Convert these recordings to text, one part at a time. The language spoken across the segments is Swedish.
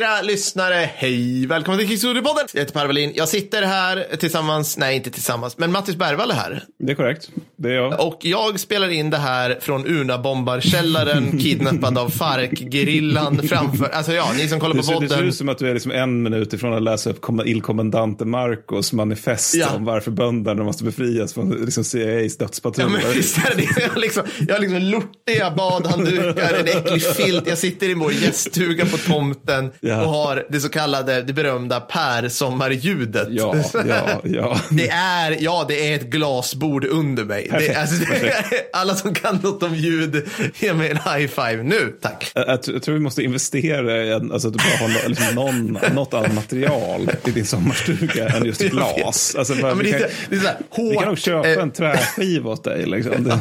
vackra lyssnare, hej, välkommen till Krigshistoriepodden. Jag heter Parvelin, jag sitter här tillsammans, nej inte tillsammans, men Mattis Bärvall är här. Det är korrekt, det är jag. Och jag spelar in det här från Unabombarkällaren, kidnappad av Fark-grillan framför, alltså ja, ni som kollar på podden. Det ser ut som att du är liksom en minut ifrån att läsa upp Illkommendante Marcos manifest om varför bönderna måste befrias från liksom CIAs dödspatruller. Ja, men visst är det, jag liksom lortiga badhanddukar, en äcklig filt, jag sitter i vår gäststuga på tomten och har det så kallade, det berömda pärsommarljudet. Ja. Det är ett glasbord under mig. Perfekt. Alla som kan något om ljud, ge mig en high five nu, tack. Jag tror vi måste investera i alltså, att du bara har liksom något annat material i din sommarstuga än just glas. Alltså, bara, vi kan nog köpa en träskiv åt dig. Liksom.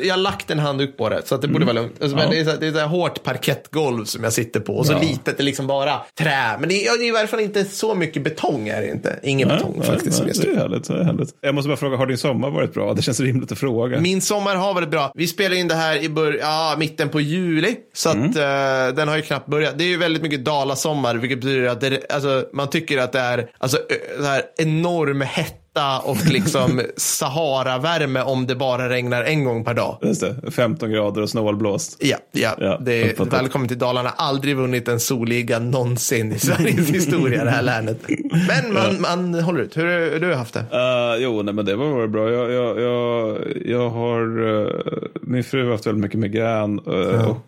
Jag har lagt en handduk på det, så att det borde vara lugnt. Alltså, men det är ett hårt parkettgolv som jag sitter på, och så litet är liksom bara trä. Men det är i varje fall inte så mycket betong, är det inte? Ingen betong, faktiskt. Jag måste bara fråga, har din sommar varit bra? Det känns rimligt att fråga. Min sommar har varit bra. Vi spelar in det här i mitten på juli, så att den har ju knappt börjat. Det är ju väldigt mycket dalasommar, vilket betyder att det, alltså, man tycker att det är alltså, så här enorm hett och liksom Sahara-värme om det bara regnar en gång per dag. Just det, 15 grader och snålblåst. Ja. Det är välkommen till Dalarna. Aldrig vunnit en solliga någonsin i Sveriges historia, det här länet. Men man håller ut. Hur har du haft det? Men det var bra. Jag har... min fru har haft väldigt mycket migrän och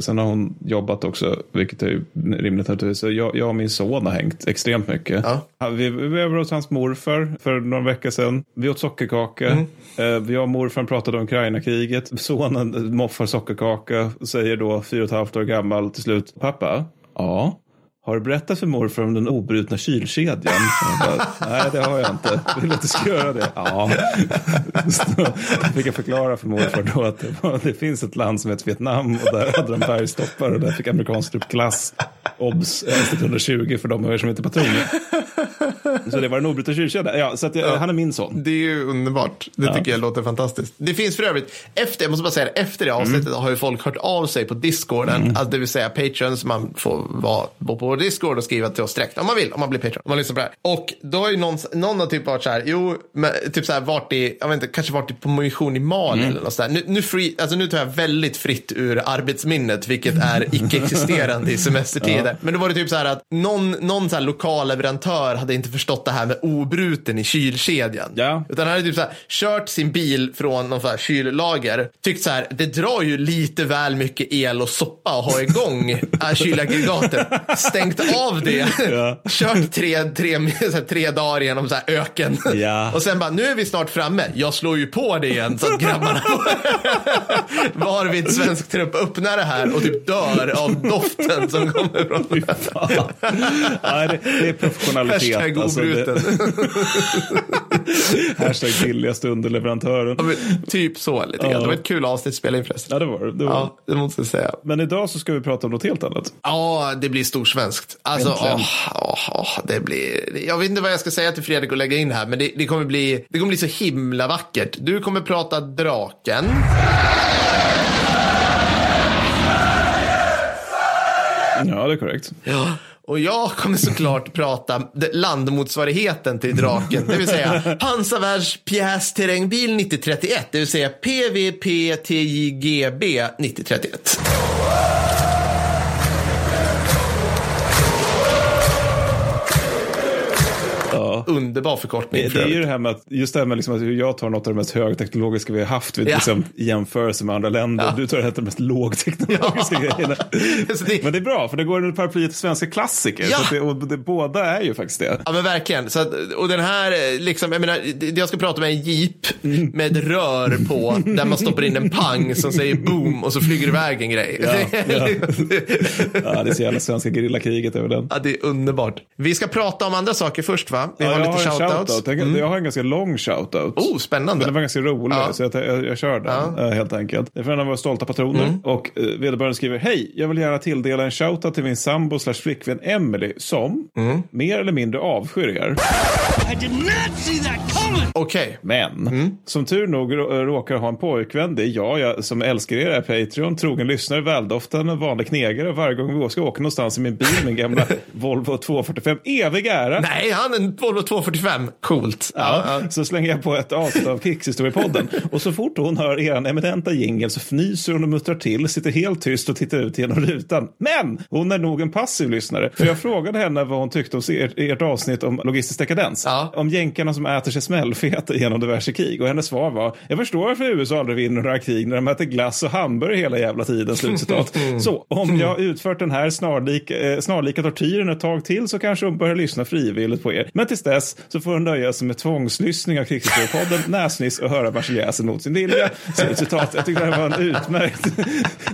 sen har hon jobbat också, vilket är ju rimligt här. Så jag och min son har hängt extremt mycket. Ja. Vi behöver oss hans morfar för någon vecka sedan. Vi åt sockerkaka. Jag och morfaren pratade om Ukraina-kriget. Sonen moffar sockerkaka och säger då 4,5 år gammal till slut: pappa, har du berättat för morfar om den obrutna kylkedjan? Bara, nej, det har jag inte. Vill att du ska göra det? Ja. Fick jag förklara för morfar då att det finns ett land som heter Vietnam, och där hade de bergstoppar, och där fick amerikansk truppklass OBS 120 för de här som inte patroner. Så det var en obruten kylkedja. Ja, så att han är min son. Det är ju underbart. Det tycker jag låter fantastiskt. Det finns för övrigt, efter det avsnittet har ju folk hört av sig på Discorden, alltså, det vill säga Patreons, man får vara på Discord och skriva till oss direkt om man vill, om man blir Patreon, om man lyssnar på det här. Och då har ju någon har typ varit såhär, kanske varit i på Motion i Malen eller något sådär. Nu tar jag väldigt fritt ur arbetsminnet, vilket är icke-existerande i semestertider. Men då var det typ så här att någon så här lokal leverantör hade inte förstått det här med obruten i kylkedjan. Utan han hade typ så här kört sin bil från någon så här kyllager, tyckt så här, det drar ju lite väl mycket el och soppa och ha igång kylaggregatet. Stängt av det. Kört tre dagar genom så här öken. Och sen bara, nu är vi snart framme. Jag slår ju på det igen, så att grabbarna varvid svensk trupp öppnar det här och typ dör av doften som kommer från det här. Ja, det är professionalitet. Hashtag obruten. Hashtag billigaste underleverantören. Ja, men, typ så lite grann. Det var ett kul avsnitt att spela in förresten. Ja, det var det. Ja, det måste jag säga. Men idag så ska vi prata om något helt annat. Ja, det blir storsvenskt. Alltså, det blir... Jag vet inte vad jag ska säga till Fredrik och lägga in här, men det kommer bli så himla vackert. Du kommer prata draken. Ja, det är korrekt. Ja. Och jag kommer såklart prata landmotsvarigheten till draken, det vill säga Pansarvärnspjästerrängbil 9031, det vill säga PVPTJGB 9031. Underbar förkortning. Det är ju det här med att, just det här med liksom att jag tar något av det mest högteknologiska vi har haft vid liksom, jämförelse med andra länder. Du tar det här till de mest lågteknologiska grejerna. Men det är bra, för det går under paraplyet till svenska klassiker. Så att det, båda är ju faktiskt det. Ja, men verkligen. Så att, och den här, liksom, jag menar, jag ska prata med en jeep med ett rör på där man stoppar in en pang som säger boom och så flyger iväg en grej. Det är så jävla svenska gerillakriget över den. Ja, det är underbart. Vi ska prata om andra saker först, va? Jag har en ganska lång shoutout. Oh, spännande. Men det var ganska rolig, så jag kör den helt enkelt. Det är för en av våra stolta patroner. Och vederbörande skriver: hej, jag vill gärna tilldela en shoutout till min sambo/flickvän Emily som mer eller mindre avskyr er. I did not see that coming. Okej. Men som tur nog råkar ha en pojkvän, det är jag som älskar er Patreon, trogen lyssnare, väldoftande, en vanlig knegare. Varje gång vi ska åka någonstans i min bil, min gamla Volvo 245, evig ära. Nej, han är en Volvo 245, coolt. Ja. Så slänger jag på ett avsnitt av Krigshistoriepodden. Och så fort hon hör er eminenta jingle så fnyser hon och muttrar till, sitter helt tyst och tittar ut genom rutan. Men hon är nog en passiv lyssnare, för jag frågade henne vad hon tyckte om ert avsnitt om logistisk dekadens. Ja. Om jänkarna som äter sig smällfeta genom diverse krig. Och hennes svar var: jag förstår varför USA aldrig vinner några krig när de äter glass och hamburgare hela jävla tiden. Slutcitat. Så om jag utfört den här snarlika tortyren ett tag till så kanske hon börjar lyssna frivilligt på er. Men tills dess så får hon nöja sig med tvångslyssning av Krigshistoriepodden, näsniss och höra marsiljäsen mot sin vilja. Slutcitat. Jag tycker det här var en utmärkt...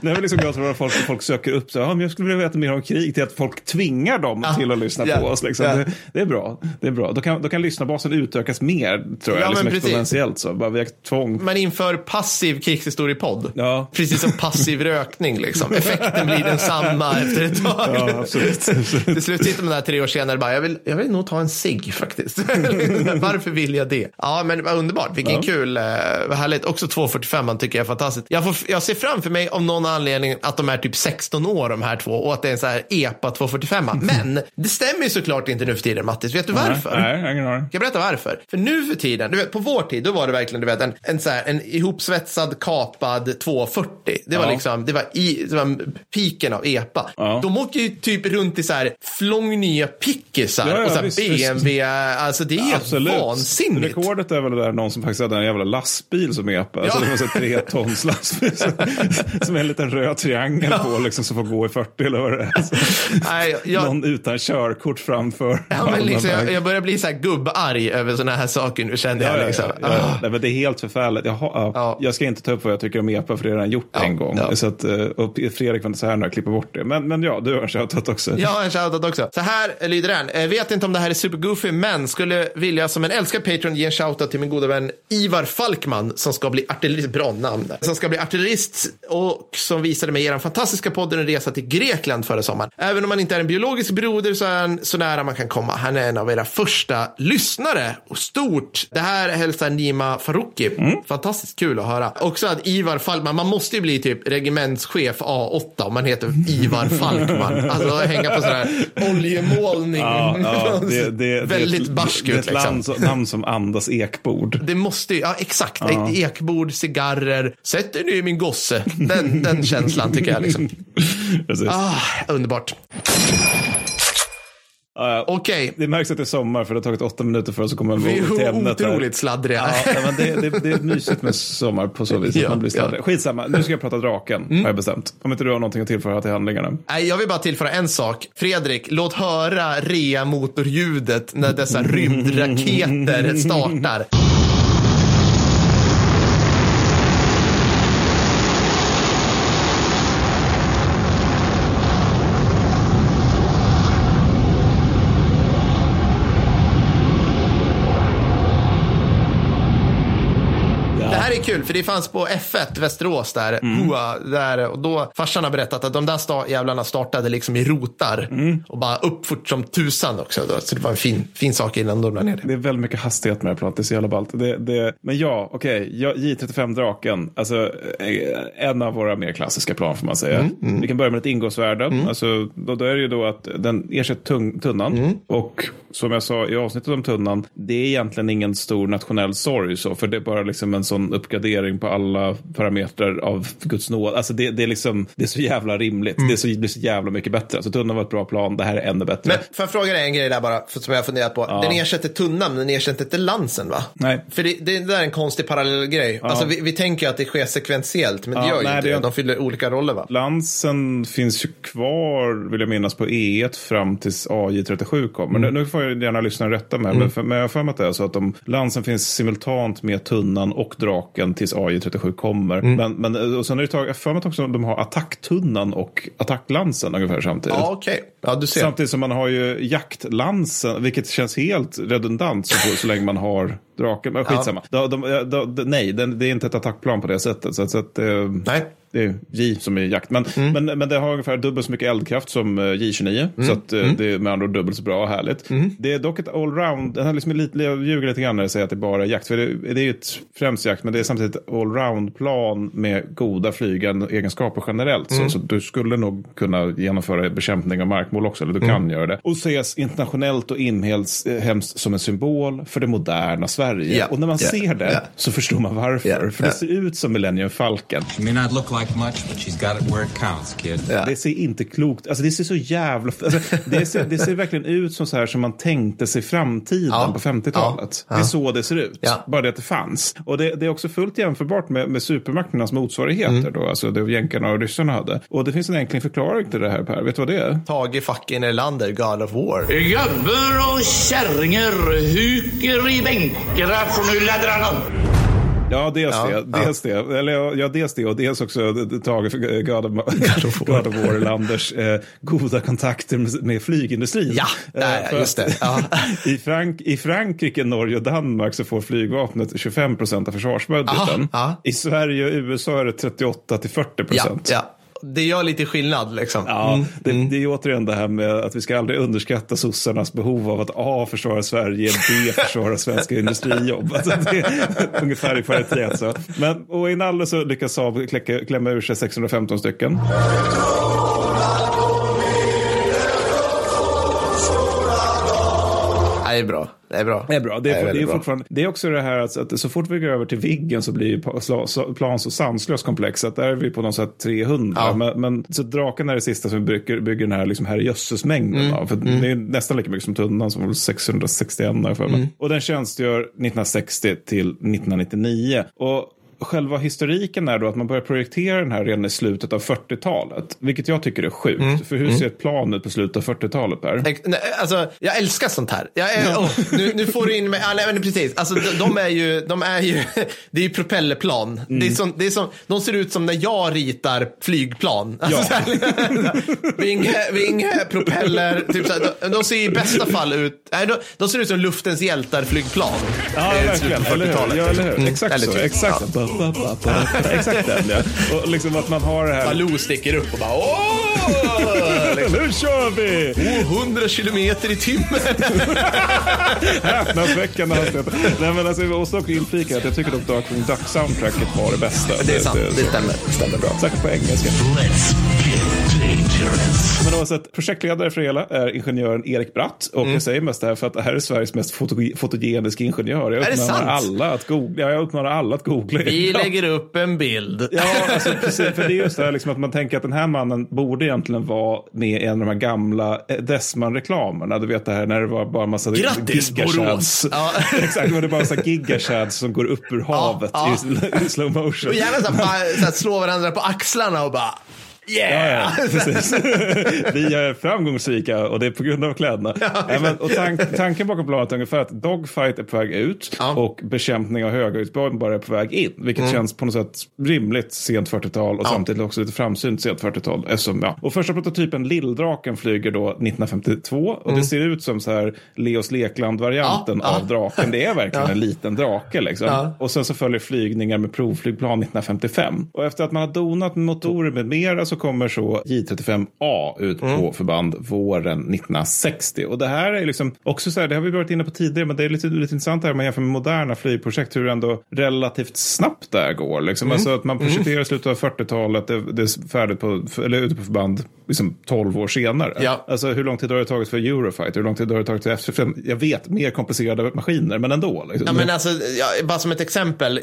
Det är väl liksom jag tror att folk söker upp så, ja, men jag skulle vilja veta mer om krig, till att folk tvingar dem till att lyssna på oss. Liksom. Yeah. Det är bra. Det är bra. Då kan lyssnarbasen utökas mer, tror jag. Ja, liksom exponentiellt så. Bara via tvång. Men inför passiv krigshistoriepodd. Ja. Precis som passiv rökning liksom. Effekten blir densamma efter ett tag. Ja, absolut. Till slut sitter man där 3 år senare bara, jag vill nog ta en cigg faktiskt. Varför vill jag det? Ja, men vad underbart. Vilken kul. Vad härligt. Också 245 man tycker jag är fantastiskt. Jag ser framför mig om någon anledning att de är typ 16 år de här två och att det är en så här EPA 245. Men det stämmer ju såklart inte nu för tiden, Mattis. Vet du varför? Nej, ingen aning. Jag berättar varför. För nu för tiden, du vet, på vår tid, då var det verkligen, du vet, en ihopsvetsad, kapad 240. Det var liksom, det var piken av EPA. Ja. De åker ju typ runt i så här flång nya pickisar och så här visst, BMW, alltså det är helt vansinnigt. Rekordet är väl där någon som faktiskt hade en jävla lastbil som EPA. Alltså det var så 3 tons lastbil som är en liten röd triangel på liksom, som får gå i 40 eller vad det är. Alltså. Nej, någon utan körkort framför. Ja, men liksom, jag börjar bli så här gubbarg över såna här saker nu, kände jag liksom. Nej, men det är helt förfärligt. Jag ska inte ta upp vad jag tycker om EPA, för det har redan gjort en gång. Ja. Så att, och Fredrik var så här när jag klipper bort det. Men ja, du har en shoutout också. Jag har en shoutout också. Så här lyder den. Vet inte om det här är supergoofy, men skulle vilja som en älskad Patreon ge en shoutout till min goda vän Ivar Falkman, som ska bli artillerist, bra namn där, som ska bli artillerist och som visade mig er fantastiska podden en resa till Grekland förra sommaren. Även om man inte är en biologisk broder så är han så nära man kan komma. Han är en av era första lyssnare och stort. Det här hälsar Nima Farouki. Fantastiskt kul att höra. Också att Ivar Falkman, man måste ju bli typ regimentschef A8 om man heter Ivar Falkman. Alltså hänga på sådär oljemålning. Väldigt barsk ut. Det är ett namn som andas ekbord. Det måste ju, ja exakt. Ja. Ekbord, cigarrer. Sätter nu min gosse. Den känslan tycker jag liksom. Underbart. Okej. Det märks att det är sommar, för det har tagit 8 minuter för oss att komma ihåg till ämnet. Vi är otroligt sladdriga. Men det är mysigt med sommar på så vis att man blir sladdrig. Skitsamma, nu ska jag prata draken, har jag bestämt. Om inte du har någonting att tillföra till handlingarna. Nej, jag vill bara tillföra en sak. Fredrik, låt höra reamotorljudet när dessa rymdraketer startar. Kul, för det fanns på F1 Västerås där, där, och då farsan har berättat att de där jävlarna startade liksom i rotar och bara uppfört som tusan också då. Så det var en fin sak innan de där nere. Det är väldigt mycket hastighet med det här, det är så jävla ballt. Men J35 Draken, alltså en av våra mer klassiska plan får man säga. Vi kan börja med ett ingångsvärde. Alltså, då är det ju då att den ersätter tunnan och som jag sa i avsnittet om tunnan, det är egentligen ingen stor nationell sorg så, för det är bara liksom en sån uppgradering på alla parametrar av Guds nåd. Alltså det är liksom, det är så jävla rimligt. Det är så jävla mycket bättre. Så alltså, tunnan var ett bra plan, det här är ännu bättre. Men för jag frågar dig en grej där bara, som jag har funderat på. Den ersätter tunnan, men den ersätter inte lansen, va? Nej. För det där är en konstig parallell grej. Alltså vi tänker att det sker sekventiellt, men det gör ju inte det. De fyller olika roller, va? Lansen finns ju kvar, vill jag minnas, på E1 fram tills AJ 37 kommer. Nu får jag gärna lyssna och rätta med, men jag har för mig att det är så att lansen finns simultant med tunnan och draken tills AJ 37 kommer. Men och sen är det för mig också, de har attacktunnan och attacklansen ungefär samtidigt. Ja, okej. Ja, du ser. Samtidigt som man har ju jaktlansen, vilket känns helt redundant så länge man har draken. Men skitsamma. Ja. Nej, det är inte ett attackplan på det sättet. Så att, nej. Det är J som är jakt. Men det har ungefär dubbelt så mycket eldkraft som J29. Så att det är med andra dubbelt så bra och härligt. Det är dock ett allround. Den här liksom jag ljuger lite grann när jag säger att det är bara jakt. För det är ju ett främst jakt. Men det är samtidigt ett allround-plan med goda flygande egenskaper generellt. Så du skulle nog kunna genomföra bekämpning av markmål också. Eller du kan göra det. Och ses internationellt och inhemskt som en symbol för det moderna Sverige. Yeah. Och när man ser det så förstår man varför. För det ser ut som Millennium Falcon. Much, but she's got it where it counts, kid. Yeah. Det ser inte klokt. Alltså det ser så jävla det ser verkligen ut som så här som man tänkte sig framtiden på 50-talet. Ja. Det är så det ser ut. Ja. Bara det att det fanns. Och det är också fullt jämförbart med supermakternas motsvarigheter då, alltså det jänkarna och ryssarna hade. Och det finns en enkel förklaring till det här, Per. Vet du vad det är? Tage fucking Erlander, God of War. Gubbar och kärringar huker i bänkarna för nu laddar han upp. Ja, dels det. Eller ja, dels det och dels också taget för God of War Landers goda kontakter med flygindustrin. Ja, just det. Ja. I Frankrike, Norge och Danmark så får flygvapnet 25% av försvarsbudgeten. I Sverige och USA är det 38-40%. Ja. Det gör lite skillnad liksom. Ja, det är återigen det här med att vi ska aldrig underskatta sossarnas behov av att A, försvara Sverige, B, försvara svenska industrijobb. Alltså, det är ungefär i paritet så. Men, och i Nalle så lyckas Saab klämma ur sig 615 stycken. Det är bra. Det är bra. Det är fortfarande. Det är också det här att så fort vi går över till Viggen så blir ju plan så sanslöst komplex att där är vi på något sätt 300. Ja. Men så draken är det sista som vi bygger den här liksom här gödselsmängden av. För det är nästan lika mycket som tunnan som var 661 för mig. Och den tjänstgör 1960 till 1999. Och själva historiken är då att man börjar projektera den här redan i slutet av 40-talet. Vilket jag tycker är sjukt. För hur ser ett plan ut på slutet av 40-talet, Per? Alltså, jag älskar sånt här. Nu får du in mig... Ja, nej, men precis. Alltså, de är ju... Det är ju propellerplan. De ser ut som när jag ritar flygplan. Alltså, ving, propeller... Typ så här, de ser i bästa fall ut... Nej, de ser ut som luftens hjältarflygplan. Ja, verkligen. Eller hur? Exakt så. Exakt det. Och liksom att man har det här Baloo sticker upp och bara liksom. Nu kör vi! 100 kilometer i timmen. Häpnadsväckande hastigheter. Nej men alltså, och så också inflika att jag tycker att Dark Soundtracket var det bästa. Det är sant, det stämmer bra. Sagt på engelska. Let's get dangerous. Men alltså att projektledare för hela är ingenjören Erik Bratt. Och jag säger mest det här för att det här är Sveriges mest fotogeniska ingenjör. Jag uppmanar alla att googla. Vi lägger upp en bild. Ja, alltså, precis, för det är just det här liksom, att man tänker att den här mannen borde egentligen vara med i en av de här gamla Dessman-reklamerna. Du vet det här när det var bara en massa gigashads. Ja. Exakt, det var bara en massa gigashads som går upp ur havet i slow motion. Och gärna så att slå varandra på axlarna och bara... Yeah! Ja, precis. Vi är framgångsrika och det är på grund av kläderna. Och tanken bakom planet är ungefär att dogfight är på väg ut och bekämpning av högerutbåden bara är på väg in. Vilket känns på något sätt rimligt sent 40-tal och samtidigt också lite framsynt sent 40-tal. Och första prototypen Lilldraken flyger då 1952 och det ser ut som så här Leos Lekland-varianten av draken. Det är verkligen en liten drake liksom. Och sen så följer flygningar med provflygplan 1955. Och efter att man har donat motorer med mera så kommer så J35A ut på förband våren 1960. Och det här är liksom också så här, det har vi varit inne på tidigare, men det är lite intressant här man jämför med moderna flygprojekt, hur ändå relativt snabbt det här går. Liksom. Alltså att man projekterar slutet av 40-talet, det är färdigt på, eller ute på förband liksom 12 år senare. Ja. Alltså hur lång tid har det tagit för Eurofighter? Hur lång tid har det tagit för F-35? Jag vet, mer komplicerade maskiner, men ändå. Liksom. Ja, men alltså, bara som ett exempel,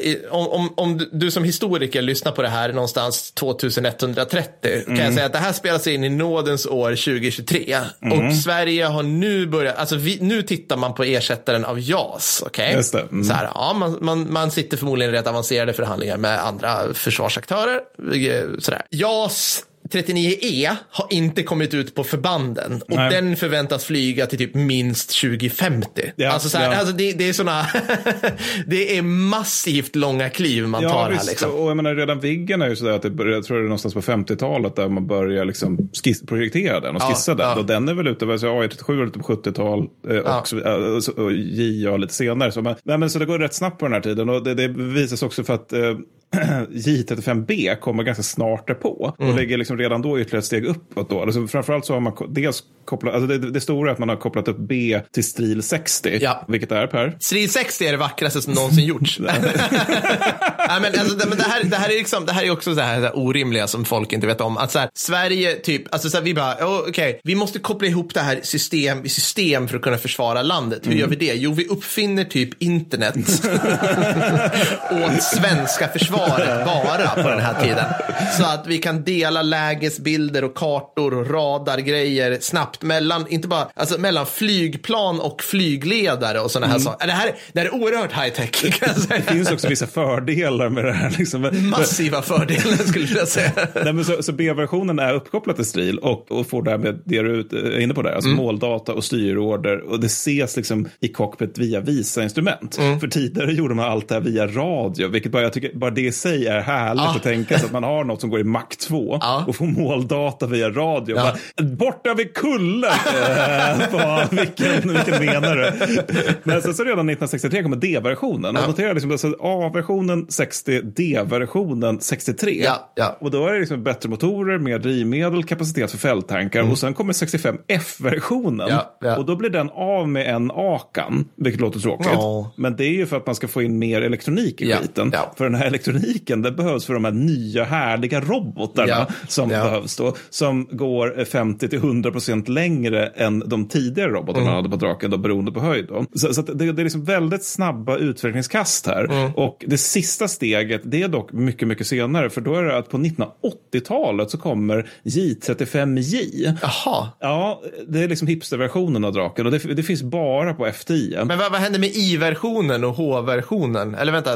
om du som historiker lyssnar på det här någonstans 2130, kan jag säga att det här spelas in i nådens år 2023 och Sverige har nu börjat, alltså nu tittar man på ersättaren av JAS, okej? Så här, ja, man sitter förmodligen i rätt avancerade förhandlingar med andra försvarsaktörer sådär. JAS 39E har inte kommit ut på förbanden. Och nej, den förväntas flyga till typ minst 2050. Ja, alltså, så här, ja, alltså det är såna det är massivt långa kliv man tar visst, här liksom. Och jag menar, redan Viggen är ju sådär att det började, jag tror det är någonstans på 50-talet där man börjar liksom projektera den och skissa den. Och den är väl ute, alltså, AJ 37 är ute på 70-tal och JA lite senare. Så, men så det går rätt snabbt på den här tiden. Och det visas också för att J35B kommer ganska snart därpå och lägger liksom redan då ytterligare ett steg uppåt då. Alltså framförallt så har man dels kopplat, alltså det stora är att man har kopplat upp B till Stril 60, vilket är Per. Stril 60 är det vackraste som någonsin gjorts. Nej, men alltså det här är liksom, det här är också så här orimliga som folk inte vet om, att så här, Sverige typ, alltså så här, vi bara okej, vi måste koppla ihop det här system för att kunna försvara landet. Hur gör vi det? Jo, vi uppfinner typ internet åt svenska försvar bara på den här tiden, så att vi kan dela lägesbilder och kartor och radargrejer snabbt mellan, inte bara alltså mellan flygplan och flygledare och såna här saker. Det här är oerhört high tech. Det finns också vissa fördelar med det här liksom. Massiva fördelar skulle jag säga. Nej, men så B-versionen är uppkopplad till Stril och får därmed det du är inne på där, alltså måldata och styrorder, och det ses liksom i cockpit via visa instrument. För tidigare gjorde man allt det här via radio, vilket bara jag tycker bara det i sig är härligt att tänka sig, att man har något som går i Mach 2 och får måldata via radio. Borta vid kullen! Vilken menar du? Men sen så redan 1963 kommer D-versionen. Man noterar liksom alltså A-versionen 60, D-versionen 63. Och då är det liksom bättre motorer, mer drivmedel, kapacitet för fälttankar. Och sen kommer 65F-versionen. Och då blir den av med en akan, vilket låter tråkigt. Men det är ju för att man ska få in mer elektronik i skiten. För den här elektroniken, det behövs för de här nya härliga robotarna som behövs då, som går 50-100% längre än de tidigare robotarna hade på Draken då, beroende på höjd då. Så att det är liksom väldigt snabba utvecklingskast här, och det sista steget, det är dock mycket, mycket senare, för då är det att på 1980-talet så kommer J35J. Jaha. Ja, det är liksom hipsterversionen av Draken, och det finns bara på F10. Men vad händer med I-versionen och H-versionen? Eller vänta,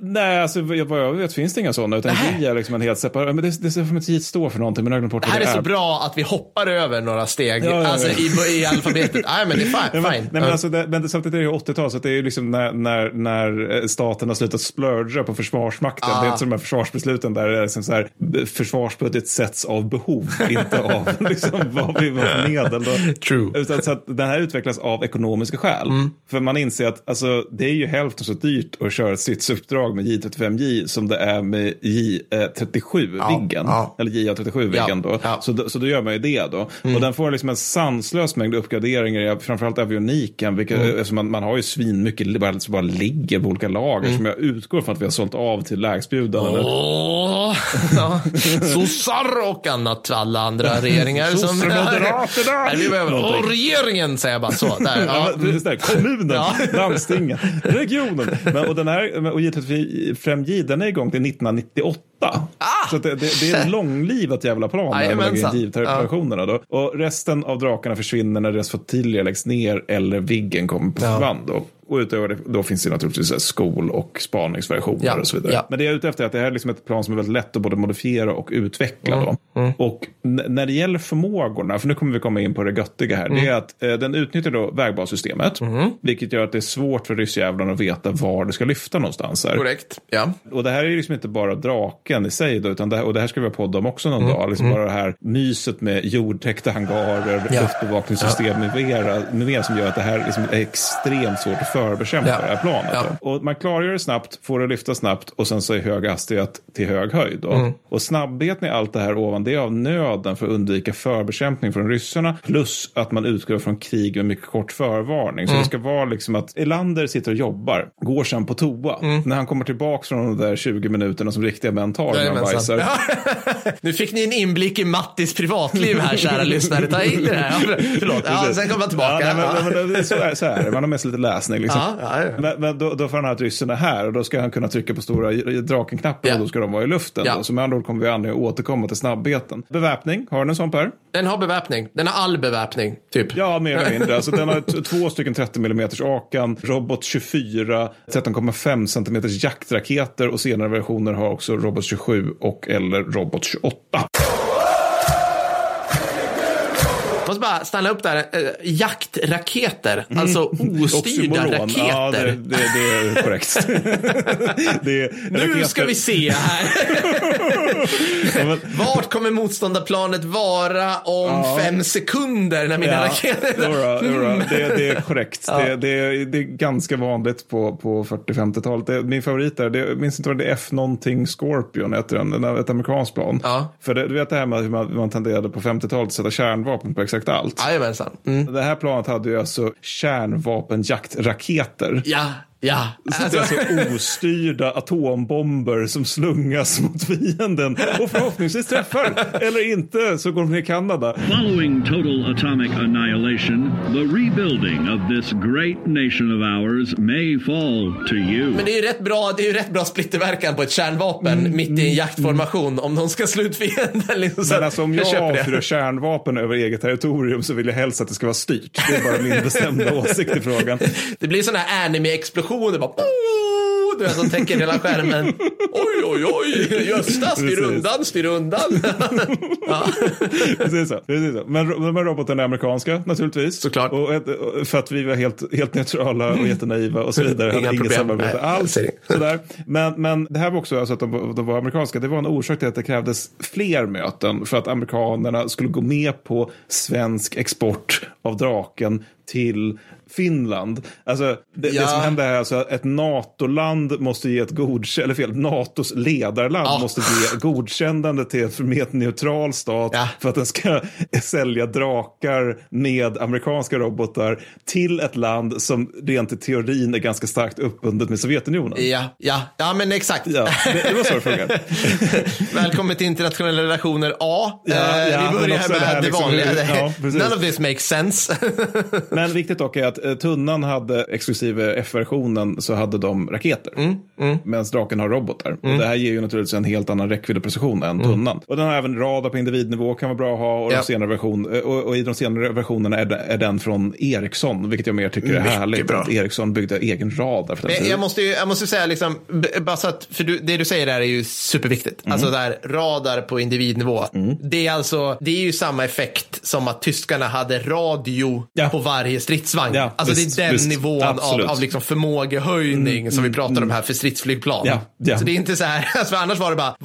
nej, alltså vad jag vet finns det inga sådana, utan vi är liksom en helt separat, men det ser för mig tid står för någonting, men det här är så bra att vi hoppar över några steg alltså i alfabetet. Nej, men det är fine. Nej, men alltså det samtidigt är det 80-tal, så att det är ju liksom när staten har slutat splurga på försvarsmakten. Det är inte så de här försvarsbesluten där det är liksom så här, försvarsbudget sätts av behov, inte av liksom vad vi har medel då. True. Utan så att den här utvecklas av ekonomiska skäl. För man inser att alltså det är ju hälften så dyrt att köra sitt uppdrag med J35J som det är med J37 Viggen, eller JA37 Viggen då. Så då gör man ju det då. Och den får liksom en sanslös mängd uppgraderingar, framförallt avioniken, vilket alltså man har ju svin mycket bara ligger på olika lager som jag utgår från att vi har sålt av till lägsbjudande. Sossar och annat, alla andra regeringar som moderaterna. Regeringen säger bara så där. Kommunen, landstingen, regionen. Men, och den här och J35J, den är igång till 1998. Så det är långlivat jävla plan när man lägger in J-versionerna då. Och resten av drakarna försvinner när deras flottiljer läggs ner eller Viggen kommer på förband då. Och utöver det, då finns det naturligtvis skol- och spaningsversioner och så vidare. Men det jag är ute efter är att det här är liksom ett plan som är väldigt lätt att både modifiera och utveckla då. Och när det gäller förmågorna, för nu kommer vi komma in på det göttiga här, det är att den utnyttjar då vägbasystemet, vilket gör att det är svårt för ryssjävlarna att veta var det ska lyfta någonstans här. Korrekt, ja. Och det här är ju liksom inte bara draken i sig då, utan det här ska vi ha podd om också någon dag, liksom bara det här myset med jordtäckta hangarer, luftbevakningssystem med mera som gör att det här liksom är extremt svårt att förbekämpa det här planet. Och man klargör det snabbt, får det lyfta snabbt, och sen så är hög hastighet till hög höjd då. Och snabbheten i allt det här ovan, det är av nöden för att undvika förbekämpning från ryssarna, plus att man utgår från krig med mycket kort förvarning. Så det ska vara liksom att Elander sitter och jobbar, går sen på toa. När han kommer tillbaka från de där 20 minuterna som riktiga män tar när han bajsar. Nu fick ni en inblick i Mattis privatliv här, kära lyssnare. Ta in det här. Förlåt. Sen kommer man tillbaka. Men så är det. Man har mest lite läsning liksom. Men då får han ha att ryssen är här, och då ska han kunna trycka på stora drakenknappen och då ska de vara i luften. Så med andra ord kommer vi aldrig återkomma till snabbheten. Beväpning, har den en sån Per? Den har beväpning. Den har all beväpning, typ. Ja, mer eller mindre. Alltså, den har 2 stycken 30mm akan, Robot 24, 13,5 cm jaktraketer, och senare versioner har också Robot 27 och eller Robot 28. måste bara stanna upp där. Jaktraketer, alltså ostyrda raketer. Ja, det är korrekt. Nu ska vi se här. Vart kommer motståndarplanet vara om 5 sekunder när mina raketer... Ura. Det är korrekt. Ja. Det är ganska vanligt på 40-50-talet. Min favorit är, jag minns inte vad det är, F-någonting Scorpion heter den, ett amerikanskt plan. Ja. För du vet det här med hur man tenderade på 50-talet att sätta kärnvapen på exakt allt. Jajamensan. Mm. Det här planet hade ju alltså kärnvapenjaktraketer. Ja. Ja, så det är alltså ostyrda atombomber som slungas mot fienden och förhoppningsvis träffar eller inte, så går de till Kanada. Following total atomic annihilation, the rebuilding of this great nation of ours may fall to you. Men det är ju rätt bra, splitterverkan på ett kärnvapen mitt i en jaktformation om de ska slut fienden liksom. Men alltså, om jag avfyrar kärnvapen över eget territorium så vill jag helst att det ska vara styrt. Det är bara min bestämda åsikt i frågan. Det blir sån här anime-explosion. Det bara, du vet, som täcker hela skärmen. Oj, oj, oj, Gösta, styr undan. Ja. Precis så. Men de här robotarna är amerikanska, naturligtvis. Såklart. Och för att vi var helt neutrala och jättenaiva och så vidare. Inga problem. Inget samarbete alls. Sådär. Men det här var också, alltså, att de var amerikanska. Det var en orsak till att det krävdes fler möten för att amerikanerna skulle gå med på svensk export av Draken till Finland. Alltså det som hände här, alltså ett NATO-land måste ge ett godkännande, eller fel, NATOs ledarland måste ge godkännande med ett neutral stat för att den ska sälja drakar med amerikanska robotar till ett land som rent i teorin är ganska starkt uppbundet med Sovjetunionen. Ja men exakt. Ja, det var så det fungerade. Välkommen till internationella relationer A. Vi börjar här med det vanliga. Liksom, none of this makes sense. Men viktigt dock är att Tunnan hade, exklusive F-versionen, så hade de raketer. Medan Draken har robotar. Och det här ger ju naturligtvis en helt annan räckvidd och precision än Tunnan. Och den har även radar på individnivå, kan vara bra att ha. Och i de senare versionerna är den från Ericsson, vilket jag mer tycker är härligt. Bra. Att Ericsson byggde egen radar. För den jag måste säga, liksom, bara så att, för det du säger där är ju superviktigt. Alltså där radar på individnivå. Det är ju samma effekt som att tyskarna hade radio på varje stridsvagn. Ja, alltså visst, det är den nivån av liksom förmågehöjning som vi pratar om här för stridsflygplan. Ja. Så det är inte så här, alltså, annars var det bara,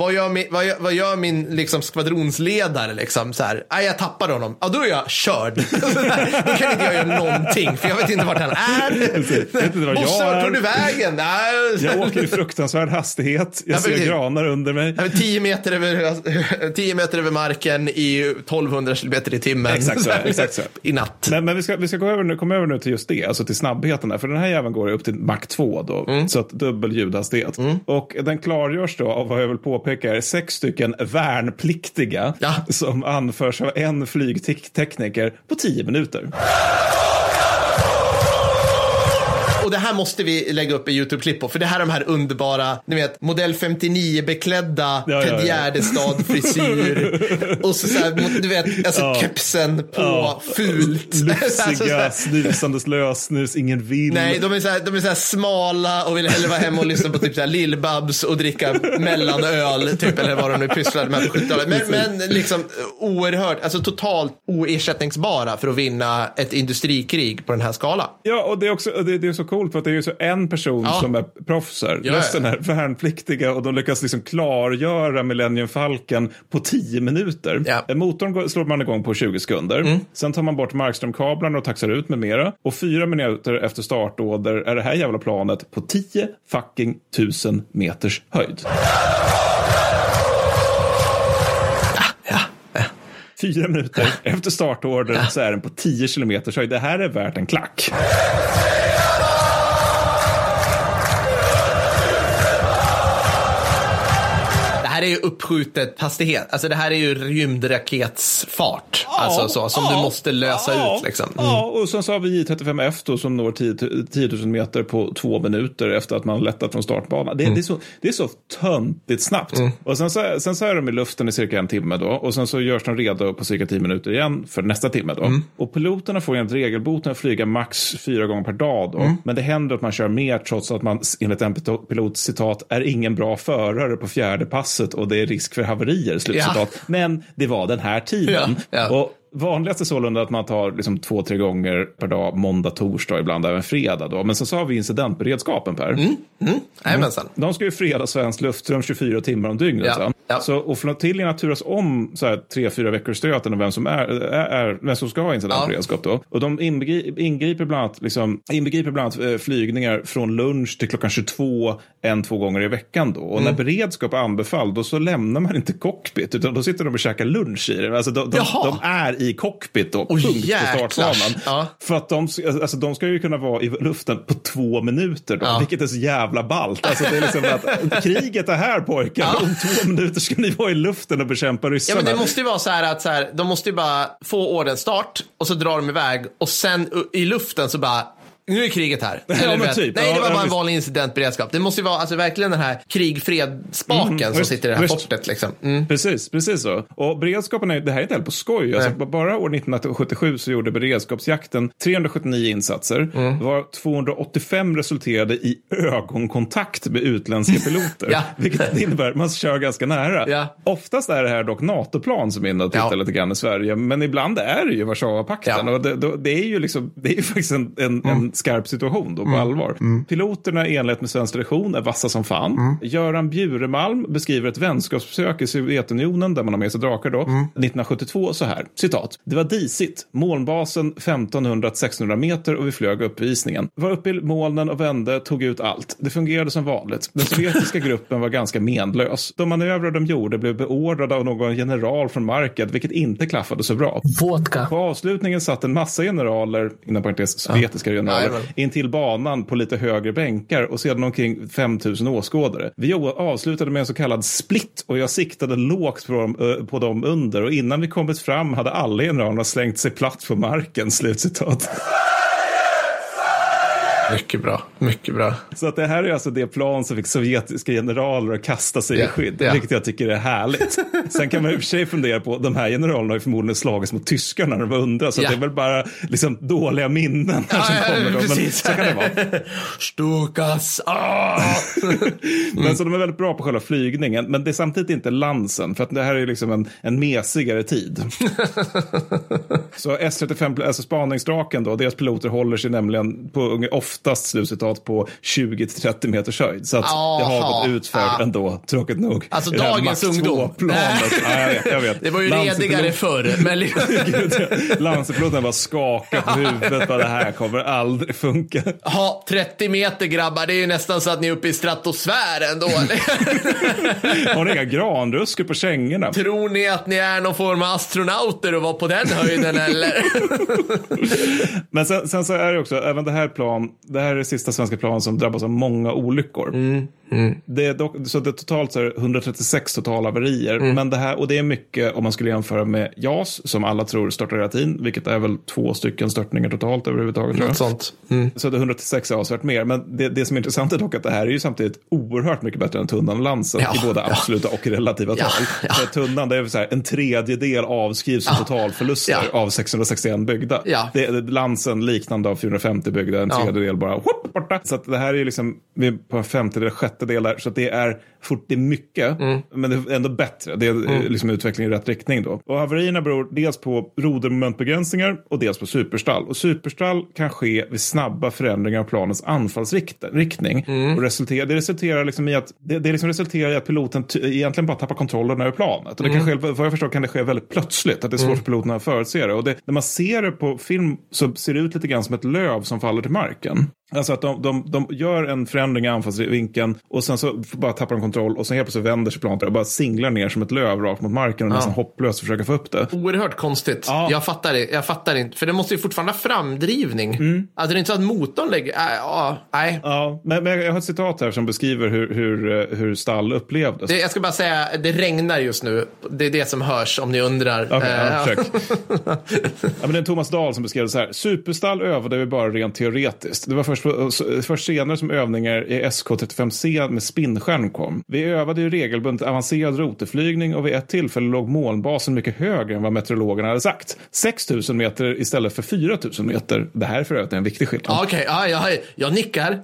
vad gör min liksom skvadronsledare liksom så här, jag tappar honom. Ja, då är jag körd. Då kan inte jag göra någonting för jag vet inte vart han är. Bossar, tog du vägen? Jag åker i fruktansvärd hastighet. Jag ser granar under mig. 10 meter över marken i 1200 kilometer i timmen. Exakt så. I natt. Men vi ska gå över nu. Kom över nu till just det, alltså till snabbheten här. För den här jäveln går upp till Mach 2 då, så att dubbel ljudhastighet. Och den klargörs då av vad jag vill påpeka är 6 stycken värnpliktiga som anförs av en flygtekniker på 10 minuter. Och det här måste vi lägga upp i YouTube-klipp på, för det här är de här underbara, ni vet, modell 59-beklädda Ted Gärdestad-frisyr och så här, du vet, alltså kepsen på fult. Lutsiga, snusandeslös, ingen vill. Nej, de är så här smala och vill hellre vara hemma och lyssna på typ så här Lillbabs och dricka mellanöl, typ, eller vad de nu pysslade med på 70-talet. Men liksom oerhört, alltså totalt oersättningsbara för att vinna ett industrikrig på den här skalan. Ja, och det är också, det är så coolt för att det är ju så en person som är proffsar, resten är värnpliktiga och de lyckas liksom klargöra Millennium Falcon på 10 minuter. Motorn slår man igång på 20 sekunder. Sen tar man bort markströmkablarna och taxar ut med mera, och 4 minuter efter startåder är det här jävla planet på 10 fucking 1000 meters höjd. 4 minuter efter startåder så är den på 10 kilometers höjd. Det här är värt en klack. Det här är ju uppskjutet hastighet. Alltså det här är ju rymdraketsfart. Alltså så, som du måste lösa ut liksom. Ja, och sen så har vi J35F då, som når 10 000 meter på 2 minuter efter att man lättat från startbanan. Det är så töntigt snabbt. Och sen så är de i luften i cirka 1 timme då. Och sen så görs de redo på cirka 10 minuter igen för nästa timme då. Och piloterna får enligt regelboten att flyga max 4 gånger per dag då. Men det händer att man kör mer trots att man enligt en pilot, citat, är ingen bra förare på fjärde passet och det är risk för haverier, slutcitat. Men det var den här tiden. Och vanligast är sålunda att man tar liksom 2-3 gånger per dag, måndag, torsdag, ibland även fredag då. Men sen så har vi incidentberedskapen, Per. Jajamensan. De ska ju freda svenskt luftrum 24 timmar om dygnet sen. Ja. Så, och flottiljerna turas om så här 3-4 veckor stöten och vem som är vem som ska ha incidentberedskap då. Och de inbegriper bland annat, flygningar från lunch till klockan 22 2 gånger i veckan då. Och när beredskap är anbefall, då så lämnar man inte cockpit, utan då sitter de och käkar lunch i det. Alltså de är i cockpit då, punkt på startbanan. Ja. För att de ska ju kunna vara i luften på 2 minuter då, vilket är så jävla ballt. Alltså det är liksom att kriget är här, pojkar. Ja. Om 2 minuter ska ni vara i luften och bekämpa ryssarna. Ja, men det måste ju vara så här att de måste ju bara få ordens start och så drar de iväg och sen i luften så bara nu är kriget här. Nej, det var bara en vanlig incidentberedskap. Det måste ju vara alltså verkligen den här krig-fred-spaken som sitter i det här fortet liksom. Precis så. Och beredskapen är, det här är inte helt på skoj. Alltså, bara år 1977 så gjorde beredskapsjakten 379 insatser. Var 285 resulterade i ögonkontakt med utländska piloter. Vilket innebär att man kör ganska nära. Oftast är det här dock NATO-plan som är inne och tittar lite grann i Sverige. Men ibland är det ju Warszawapakten. Och det är ju liksom, det är ju faktiskt en skarp situation då, på allvar. Piloterna i enlighet med svensk tradition är vassa som fan. Göran Bjuremalm beskriver ett vänskapsbesök i Sovjetunionen där man har med sig drakar då, 1972 så här, citat. Det var disigt. Molnbasen 1500-1600 meter och vi flög upp i isningen. Var uppe i molnen och vände, tog ut allt. Det fungerade som vanligt. Den sovjetiska gruppen var ganska menlös. De manövrar de gjorde blev beordrade av någon general från market, vilket inte klaffade så bra. Vodka. På avslutningen satt en massa generaler, inom parentes sovjetiska generaler, in till banan på lite högre bänkar och sedan omkring 5000 åskådare. Vi avslutade med en så kallad split och jag siktade lågt på dem under och innan vi kommit fram hade alla generalerna slängt sig platt på marken, slutcitat. Mycket bra. Så att det här är alltså det plan som fick sovjetiska generaler att kasta sig i skydd, vilket jag tycker är härligt. Sen kan man i och för sig fundera på, de här generalerna har ju förmodligen slagits mot tyskarna när de var undra, så det är väl bara liksom dåliga minnen här som kommer då, men så kan det vara. Stukas! Men så de är väldigt bra på själva flygningen, men det är samtidigt inte Lansen, för att det här är ju liksom en mesigare tid. Så S35, alltså spaningsdraken då, deras piloter håller sig nämligen på oftast slutcitat på 20-30 meters höjd. Så att det har gått utfärd ändå, tråkigt nog. Alltså dagens ungdom. Jag vet. Det var ju redigare förr. Men Lansepiloten bara skakade på huvudet. Det här kommer aldrig funka. 30 meter grabbar, det är ju nästan så att ni är uppe i stratosfären då. Har ni inga granrusker på kängorna? Tror ni att ni är någon form av astronauter och var på den höjden eller? Men sen så är det också, även det här plan, det här är det sista svenska plan som drabbas av många olyckor. Det är dock, så det är totalt så 136 totala haverier, men det här, och det är mycket om man skulle jämföra med JAS som alla tror störtar hela tiden, vilket är väl 2 stycken störtningar totalt överhuvudtaget. Så det är 136 är avsvärt mer, men det som är intressant är dock att det här är ju samtidigt oerhört mycket bättre än Tunnan och Lansen i både absoluta och relativa tal. För Tunnan, det är så här, 1/3 avskrivs totalförluster av 661 byggda. Det är Lansen liknande av 450 byggda, 1/3 bara hopp, borta. Så att det här är ju liksom, vi är på 50 eller 6 del där, så att det är fort, det är mycket, men det är ändå bättre. Det är liksom utveckling i rätt riktning då. Och haverierna beror dels på rodermomentbegränsningar och dels på superstall. Och superstall kan ske vid snabba förändringar av planens anfallsriktning. Och resulterar liksom i att det liksom resulterar i att piloten egentligen bara tappar kontrollen över planet. Och det kan ske, vad jag förstår, kan det ske väldigt plötsligt, att det är svårt för piloterna att förutse det. Och när man ser det på film så ser det ut lite grann som ett löv som faller till marken. Alltså att de gör en förändring i anfallsvinkeln och sen så bara tappar de kontroll och sen helt plötsligt vänder sig planet och bara singlar ner som ett löv rakt mot marken och nästan hopplöst försöker få upp det. Oerhört konstigt. Jag fattar inte. För det måste ju fortfarande ha framdrivning. Alltså det är inte så att motorn lägger... Men jag har ett citat här som beskriver hur stall upplevdes. Jag ska bara säga, det regnar just nu. Det är det som hörs om ni undrar. Men det är Thomas Dahl som beskrev det så här. Superstall övade vi bara rent teoretiskt. Det var först först senare som övningar i SK35C med spinnskärm kom. Vi övade ju regelbundet avancerad roteflygning och vid ett tillfälle låg molnbasen mycket högre än vad meteorologerna hade sagt. 6000 meter istället för 4000 meter. Det här är för övrigt en viktig skillnad. Okej, jag nickar.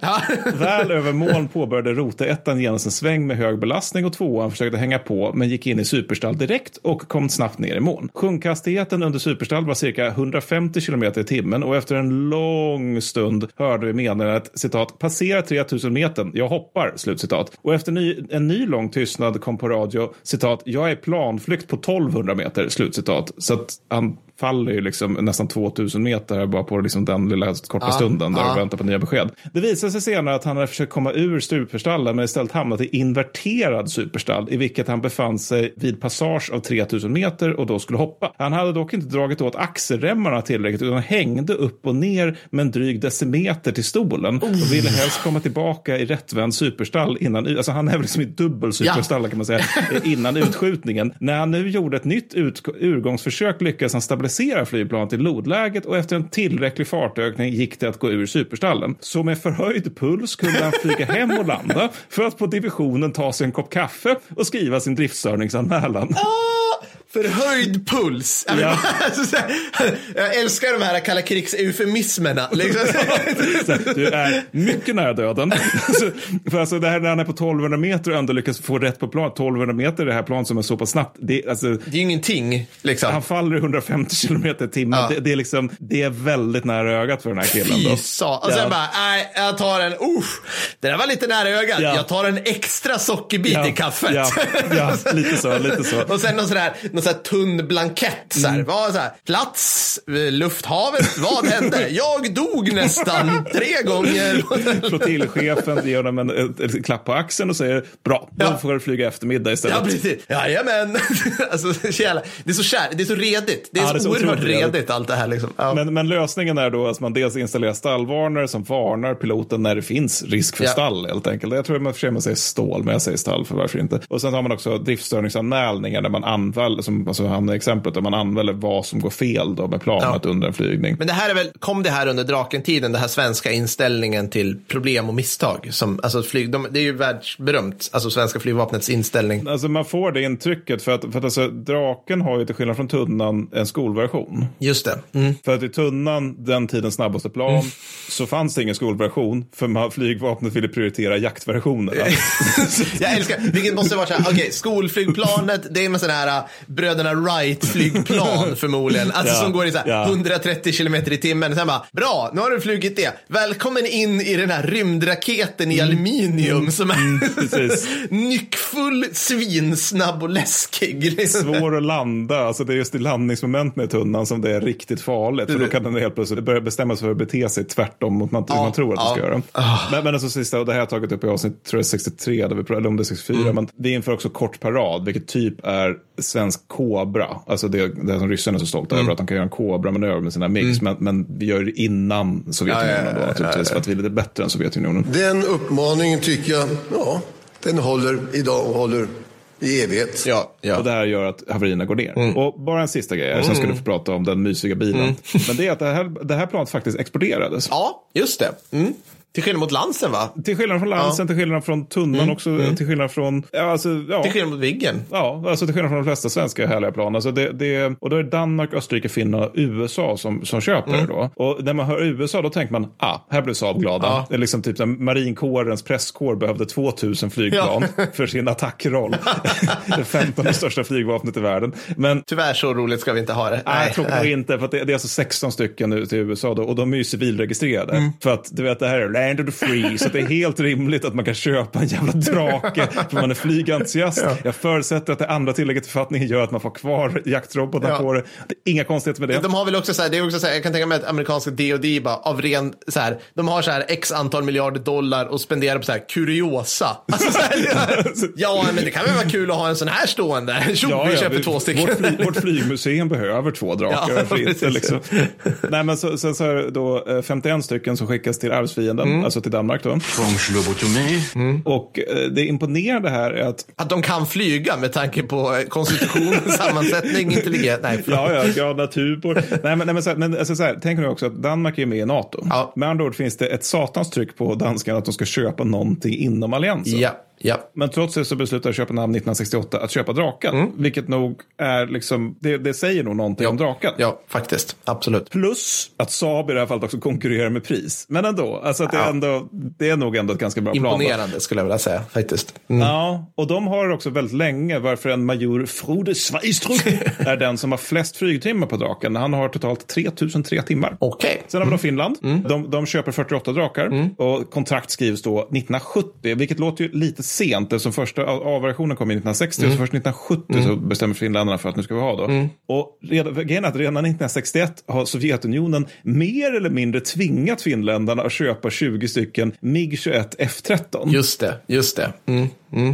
Väl över moln påbörjade roteettan genast en sväng med hög belastning och tvåan försökte hänga på men gick in i superstall direkt och kom snabbt ner i moln. Sjunkhastigheten under superstall var cirka 150 km i timmen och efter en lång stund hörde vi meddelandet att citat, passera 3000 meter, jag hoppar, slutcitat. Och efter en ny lång tystnad kom på radio, citat, jag är planflykt på 1200 meter, slutcitat. Så att han faller ju liksom nästan 2000 meter bara på liksom den lilla korta stunden där och väntar på nya besked. Det visade sig senare att han hade försökt komma ur superstallen men istället hamnat i inverterad superstall i vilket han befann sig vid passage av 3000 meter och då skulle hoppa. Han hade dock inte dragit åt axelremmarna tillräckligt utan hängde upp och ner med en dryg decimeter till stolen och ville helst komma tillbaka i rättvänd superstall innan, alltså han är väl liksom i dubbel superstall kan man säga, innan utskjutningen. När han nu gjorde ett nytt urgångsförsök lyckades han stabilisera flygplanet i lodläget och efter en tillräcklig fartökning gick det att gå ur superstallen. Så med förhöjd puls kunde han flyga hem och landa för att på divisionen ta sig en kopp kaffe och skriva sin driftstörningsanmälan. Förhöjd puls. Ja. Jag älskar de här kalla krigs-eufemismerna. Liksom. Du är mycket nära döden. För det här när han är på 1200 meter och ändå lyckas få rätt på plan. 1200 meter är det här plan som är så pass snabbt. Det är ju ingenting. Liksom. Han faller i 150 km i timmen. Ja. Det är liksom, det är väldigt nära ögat för den här killen. Fy sa. Och sen bara, nej, jag tar en, det där var lite nära ögat. Ja. Jag tar en extra sockerbit i kaffet. Ja, lite så. Och sen någon sådär, så här tunn blankett så här. Var så här, plats lufthavet, vad hände? Jag dog nästan 3 gånger. Flottillchefen ger honom en klapp på axeln och säger bra, då får du flyga eftermiddag istället. Ja, precis. Jajamän. Alltså, det är så kärligt, det är så redigt. Det är, så, det är så oerhört redigt allt det här liksom. Ja. Men lösningen är då att man dels installerar stallvarnare som varnar piloten när det finns risk för stall helt enkelt. Jag tror att man försöker säga stål, men jag säger stall för varför inte. Och sen har man också driftstörningsanmälningar när man använder som alltså hamnar exemplet om man använder vad som går fel då med planet under en flygning. Men det här är väl, kom det här under Draken-tiden, den här svenska inställningen till problem och misstag som alltså det är ju världsberömt, alltså svenska flygvapnets inställning. Alltså man får det intrycket för att alltså Draken har ju till skillnad från Tunnan en skolversion. Just det. Mm. För att i Tunnan, den tidens snabbaste plan, så fanns det ingen skolversion för flygvapnet ville prioritera jaktversionerna. Jag älskar, vilket måste vara så här, okej, skolflygplanet, det är med sån här bröderna Wright-flygplan förmodligen. Alltså som går i så här 130 km i timmen. Sen bara, bra, nu har du flugit det. Välkommen in i den här rymdraketen i aluminium som är nyckfull, svinsnabb och läskig. Svår att landa. Alltså det är just i landningsmoment med Tunnan som det är riktigt farligt. För då kan den helt plötsligt börja bestämma sig för att bete sig tvärtom mot hur man tror att det ska göra. Men alltså sista, och det här har jag tagit upp i avsnitt 63, där vi pratade om det 64, men det inför också kort parad, vilket typ är svensk kobra, alltså det som ryssarna är så stolta över, att de kan göra en kobra-manöver med sina MiGs, men vi gör det innan Sovjetunionen då naturligtvis, för att vi är lite bättre än Sovjetunionen. Den uppmaningen tycker jag, den håller idag och håller i evighet. Ja. Och det här gör att haverierna går ner. Och bara en sista grej, sen ska du få prata om den mysiga bilen. Men det är att det här planet faktiskt exploderades. Ja, just det. Mm. Till skillnad mot Lansen, va? Till skillnad från Lansen, till skillnad från Tunnan också, till skillnad från... Till skillnad mot Viggen. Ja, alltså till skillnad från de flesta svenska härliga plan. Alltså och då är Danmark, Österrike, Finland och USA som köper det då. Och när man hör USA, då tänker man, här blev Saab glada. Det är liksom typ den marinkårens presskår behövde 2000 flygplan för sin attackroll. Det 15 största flygvapnet i världen. Men tyvärr så roligt ska vi inte ha det. Nej, jag tror inte, för att det är alltså 16 stycken nu till USA då, och de är ju civilregistrerade. För att, du vet, det här är Land of the Free, så det är helt rimligt att man kan köpa en jävla drake för man är flygentusiast. Jag förutsätter att det andra tillägget till författningen gör att man får kvar jaktrobotar på det. Det är inga konstigheter med det. De har väl också så här, det är också så här, jag kan tänka mig att amerikanska D&D bara av ren så här, de har så här x antal miljarder dollar och spenderar på så här kuriosa. Alltså så här, men det kan väl vara kul att ha en sån här stående. Vi köper 2 stycken. Vårt flygmuseum behöver 2 drakar. Nej men sen så här då 51 stycken som skickas till arvsfienden. alltså till Danmark då. Och det imponerande här är att de kan flyga med tanke på konstitutionens sammansättning, intelligent. Nej, ja, natur på. Nej, men tänker du också att Danmark är med i NATO. Ja. Med andra ord finns det ett satans tryck på danskarna att de ska köpa någonting inom alliansen. Ja. Ja. Men trots det så beslutade Köpenhamn 1968 att köpa Draken, vilket nog är liksom, det säger nog någonting om Draken. Ja, faktiskt, absolut. Plus att Saab i det här fallet också konkurrerar med pris. Men ändå, alltså att det, ändå, det är nog ändå ett ganska bra plan. Imponerande skulle jag vilja säga, faktiskt. Mm. Ja, och de har också väldigt länge, varför en major Frode Sveistrup är den som har flest flygtimmar på Draken. Han har totalt 3003 timmar. Okej. Sen har vi då Finland. De köper 48 Drakar och kontrakt skrivs då 1970, vilket låter ju lite sent, eftersom första A-versionen kom in 1960 och så först 1970 så bestämmer finländarna för att nu ska vi ha då. Och redan 1961 har Sovjetunionen mer eller mindre tvingat finländarna att köpa 20 stycken MiG-21 F-13. Just det.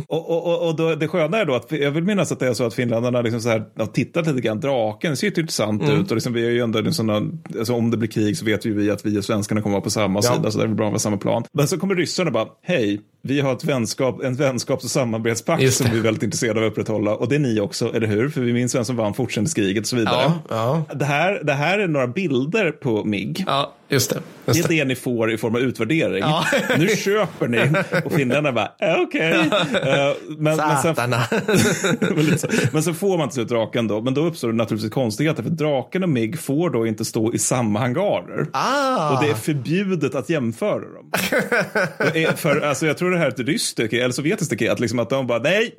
Och då, det sköna är då att jag vill minnas att det är så att finländarna liksom så här har tittat lite grann, Draken ser ju intressant ut och liksom, vi är ju ändå sådana, alltså om det blir krig så vet ju vi att vi och svenskarna kommer vara på samma sida, så det är väl bra att vara samma plan. Men så kommer ryssarna bara, hej, vi har en vänskaps- och samarbetspakt som vi är väldigt intresserade av att upprätthålla, och det är ni också, eller hur? För vi minns vem som vann fortsättningskriget och så vidare. Ja. Det här är några bilder på MIG. Ja. Just det. Det är det ni får i form av utvärdering. Ja. Nu köper ni. Och finnarna bara, okej. Men sen får man till slut Draken då. Men då uppstår det naturligtvis konstigheter, för Draken och MIG får då inte stå i samma hangarer. Och det är förbjudet att jämföra dem. För alltså, jag tror det här är ett ryskt eller sovjetiskt stycke, att liksom att de bara, nej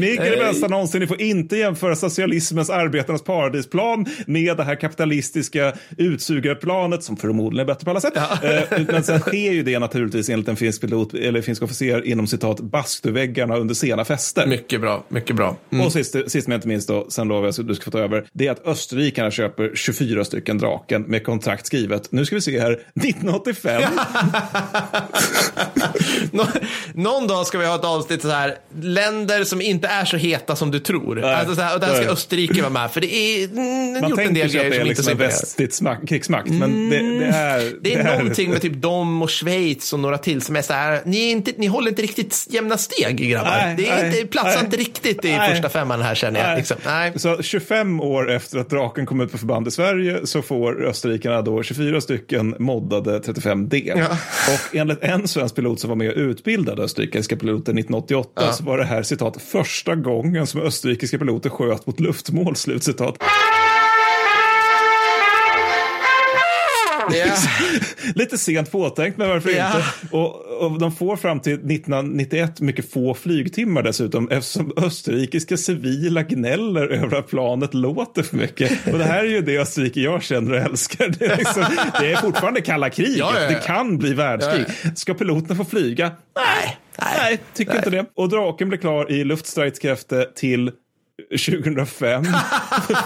MIG är det bästa någonsin. Ni får inte jämföra socialismens, arbetarnas paradisplan med det här kapitalistiska utsugarplanet som förmodligen är bättre på alla sätt. Men sen sker ju det naturligtvis enligt en finsk pilot eller finsk officer inom citat bastuväggarna under sena fester. Mycket bra. Och sist men inte minst då, sen lovar jag att du ska få ta över, det är att österrikarna köper 24 stycken Draken med kontrakt skrivet, nu ska vi se här, 1985. Någon dag ska vi ha ett avsnitt så här, länder som inte är så heta som du tror. Alltså så här, och där ska Österrike vara med, för det är man gjort en del grejer som liksom inte är västlig krigsmakt, men det är någonting med typ dem och Schweiz och några till som är så här, ni håller inte riktigt jämna steg, grabbar. Det platsar inte riktigt i första femman här, känner jag. Liksom. Så 25 år efter att Draken kom ut på förband i Sverige så får österrikarna då 24 stycken moddade 35D. Ja. Och enligt en svensk pilot som var med och utbildade österrikiska piloter 1988 så var det här citat första gången som österrikiska piloter sköt mot luftmål, slutcitat. Yeah. Lite sent påtänkt, men varför inte? Och de får fram till 1991 mycket få flygtimmar dessutom, eftersom österrikiska civila gnäller över att planet låter för mycket. Och det här är ju det Österrike jag känner och älskar. Det är fortfarande kalla kriget. Ja. Det kan bli världskrig. Ja. Ska piloterna få flyga? Nej, tycker inte det. Och Draken blir klar i luftstridskräfte till 2005. Fuck.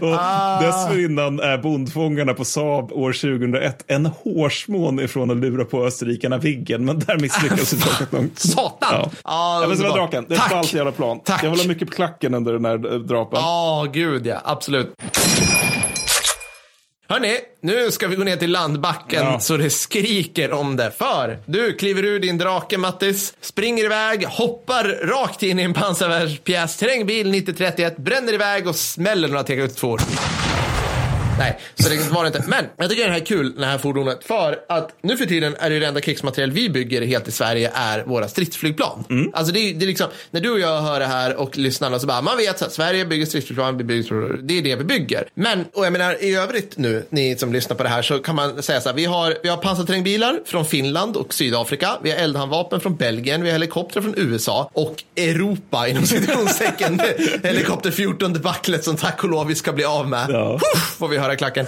Och dessförinnan är bondfångarna på Saab år 2001 en hårsmån ifrån att lura på österrikarna Viggen, men där misslyckas det långt. Satan! Ja, men så var Draken. Det är ett falskt jävla plan. Tack. Jag håller mycket på klacken under den här drapen. Gud ja, absolut. Hörrni, nu ska vi gå ner till landbacken så det skriker om det. För du kliver ur din drake, Mattis, springer iväg, hoppar rakt in i en pansarvärnspjästerrängbil 9031, bränner iväg och smäller några TK-2. Nej, så det var det inte. Men jag tycker det här är kul, det här fordonet. För att nu för tiden är det enda krigsmaterial vi bygger helt i Sverige är våra stridsflygplan. Alltså det är liksom, när du och jag hör det här och lyssnar så bara, man vet att Sverige bygger stridsflygplan, det är det vi bygger. Men, och jag menar, i övrigt nu, ni som lyssnar på det här, så kan man säga så här, vi har pansarträngbilar från Finland och Sydafrika, vi har eldhandvapen från Belgien, vi har helikopter från USA och Europa inom situationssäcken. Helikopter 14 debaclet som tack och lov vi ska bli av med. Får vi höra klacken.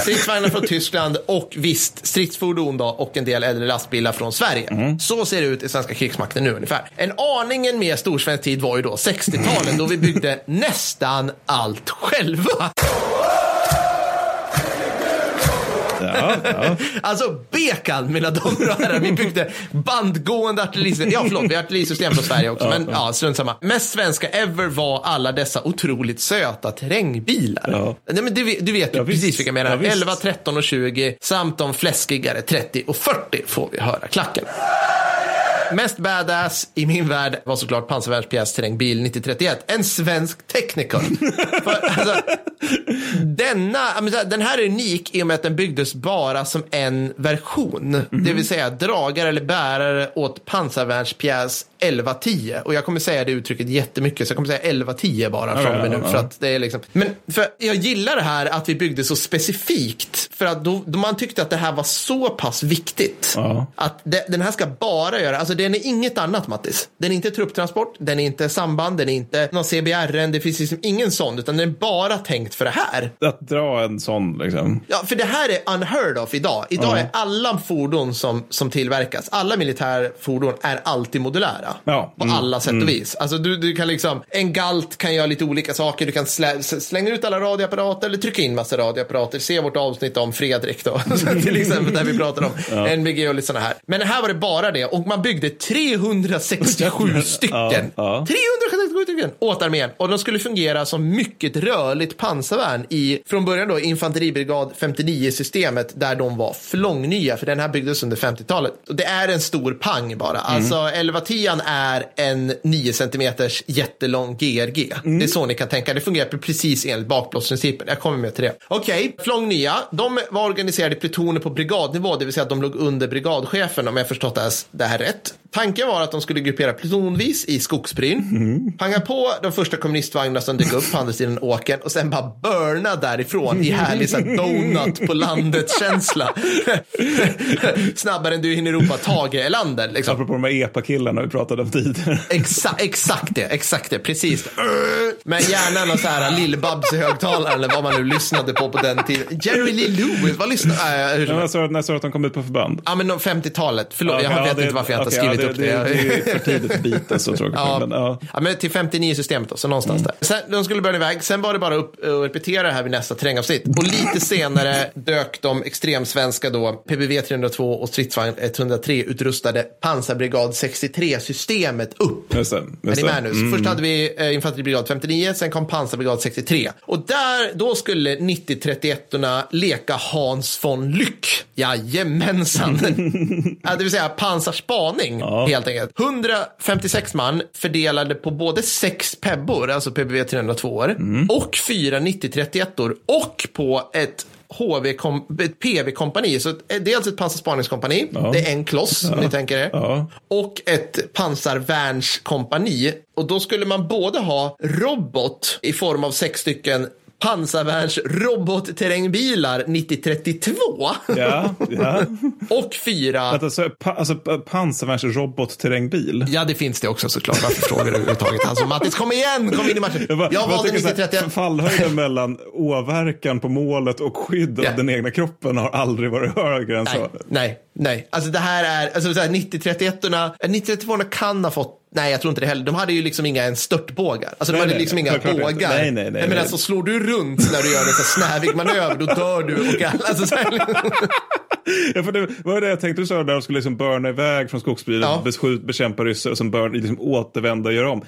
Stridsvagnar från Tyskland och visst stridsfordon då, och en del äldre lastbilar från Sverige. Så ser det ut i svenska krigsmakten nu ungefär. En aningen mer storsvensk tid var ju då 60-talen, då vi byggde nästan allt själva. Ja, ja. Alltså Bekan, mina damer och herrar, vi byggde bandgående artillerisystem. Ja, förlåt, vi har artillerisystem från Sverige också, men ja, strunt samma. Mest svenska ever var alla dessa otroligt söta terrängbilar. Ja. Nej, men du vet ju precis vilka jag menar. Ja, 11, 13 och 20 samt de fläskigare 30 och 40 får vi höra klacken. Mest badass i min värld var såklart Pansarvärnspjästerrängbil 9031. En svensk tekniker. Alltså, den här är unik i och med att den byggdes bara som en version. Mm. Det vill säga dragare eller bärare åt pansarvärnspjäs 1110. Och jag kommer säga det uttrycket jättemycket, så jag kommer säga 1110 bara från mig nu. För att det är liksom... Men för jag gillar det här att vi byggde så specifikt. För att då man tyckte att det här var så pass viktigt. Att den här ska bara göra... Alltså den är inget annat, Mattis. Den är inte trupptransport, den är inte samband, den är inte någon CBRN, det finns liksom ingen sån, utan den är bara tänkt för det här. Att dra en sån liksom. Ja, för det här är unheard of idag. Idag är alla fordon som tillverkas, alla militärfordon är alltid modulära. Ja. På alla sätt och vis. Alltså du kan liksom, en galt kan göra lite olika saker, du kan slänga ut alla radioapparater eller trycka in massa radioapparater. Se vårt avsnitt om Fredrik då, till exempel, där vi pratar om NBG och lite sådana här. Men här var det bara det, och man byggde 367 stycken. 367 stycken åt armén. Och de skulle fungera som mycket rörligt pansarvärn från början då Infanteribrigad 66-systemet, där de var flångnya, för den här byggdes under 50-talet. Och det är en stor pang bara. Alltså 1110 är en 9 cm jättelång GRG. Det är så ni kan tänka. Det fungerar precis enligt bakblåsprincipen. Jag kommer med till det. Okej, flångnya. De var organiserade i plutoner på brigadnivå, det vill säga att de låg under brigadchefen, om jag förstått det här rätt. Tanken var att de skulle gruppera plutonvis i skogsbryn, panga på de första kommunistvagnarna som dök upp på andra sidan åken och sen bara burna därifrån i härlig så här, donut på landet-känsla. Snabbare än du hinner ropa Tage Erlander. Liksom. Apropå de här EPA-killarna vi pratade om tidigare. Exakt det, precis. Men gärna någon så här Lillbabs i högtalaren eller vad man nu lyssnade på den tiden. Jerry Lee Lewis, vad lyssnade? När sa att de kom ut på förband? Ja, men 50-talet. Förlåt, jag vet inte varför jag inte skrivit upp det är för tidigt bit, alltså, tråkigt. Men till 59-systemet då, så någonstans där. Sen, de skulle börja iväg, sen var det bara upp och repetera det här vid nästa terrängavsnitt. Och lite senare dök de extremsvenska då, PBV 302 och stridsvagn 103 utrustade pansarbrigad 63-systemet upp. Just det. Är ni med nu? Först hade vi infanteribrigad 59, sen kom pansarbrigad 63. Och då skulle 9031-orna leka Hans von Lyck. Jajamensan. Det vill säga pansarspaning, helt enkelt. 156 man fördelade på både 6 pebbor, alltså PBV 302, och 4 9031-or och på ett PV-kompani, så dels ett pansarspaningskompani, det är en kloss, ni tänker det, och ett pansarvärnskompani. Och då skulle man både ha robot i form av 6 stycken pansarvärns robotterrängbilar 9032 och 4 pansarvärns robotterrängbil. Ja, det finns det också såklart. Varför frågar du överhuvudtaget? Alltså Mattis, kom in i matchen. Jag valde 9031. Fallhöjden mellan åverkan på målet och skydd av den egna kroppen har aldrig varit högre än så. Nej. Alltså det här är, alltså 9032 kan ha fått. Nej, jag tror inte det heller. De hade ju liksom inga störtbågar. Alltså de hade liksom inga bågar. Nej. Men alltså slår du runt när du gör en snävig manöver, då dör du och alla. Alltså så här. Ja, för det var det jag tänkte, du sa där de skulle liksom burna iväg från skogsbrynen, bekämpa ryssar och sen liksom återvända och göra om.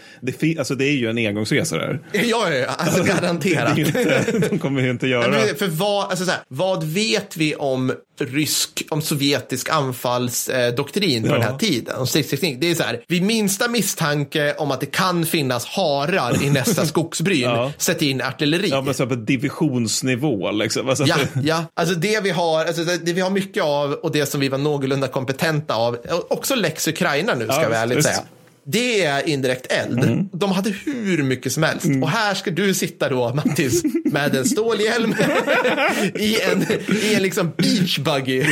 Alltså det är ju en engångsresa där. Ja, alltså garanterat. De kommer ju inte göra. Men för vad vet vi om sovjetisk anfallsdoktrin på den här tiden? Om stridsteknik. Det är så här, vid minsta misstanke om att det kan finnas harar i nästa skogsbryn, sätt in artilleri. Ja, men så på divisionsnivå liksom. Alltså, ja. Alltså det vi har mycket av, och det som vi var någorlunda kompetenta av, också lex Ukraina nu, ska jag ärligt säga. Det är indirekt eld. De hade hur mycket som helst. Och här ska du sitta då, Mattis, med en stålhjälm i en liksom beach buggy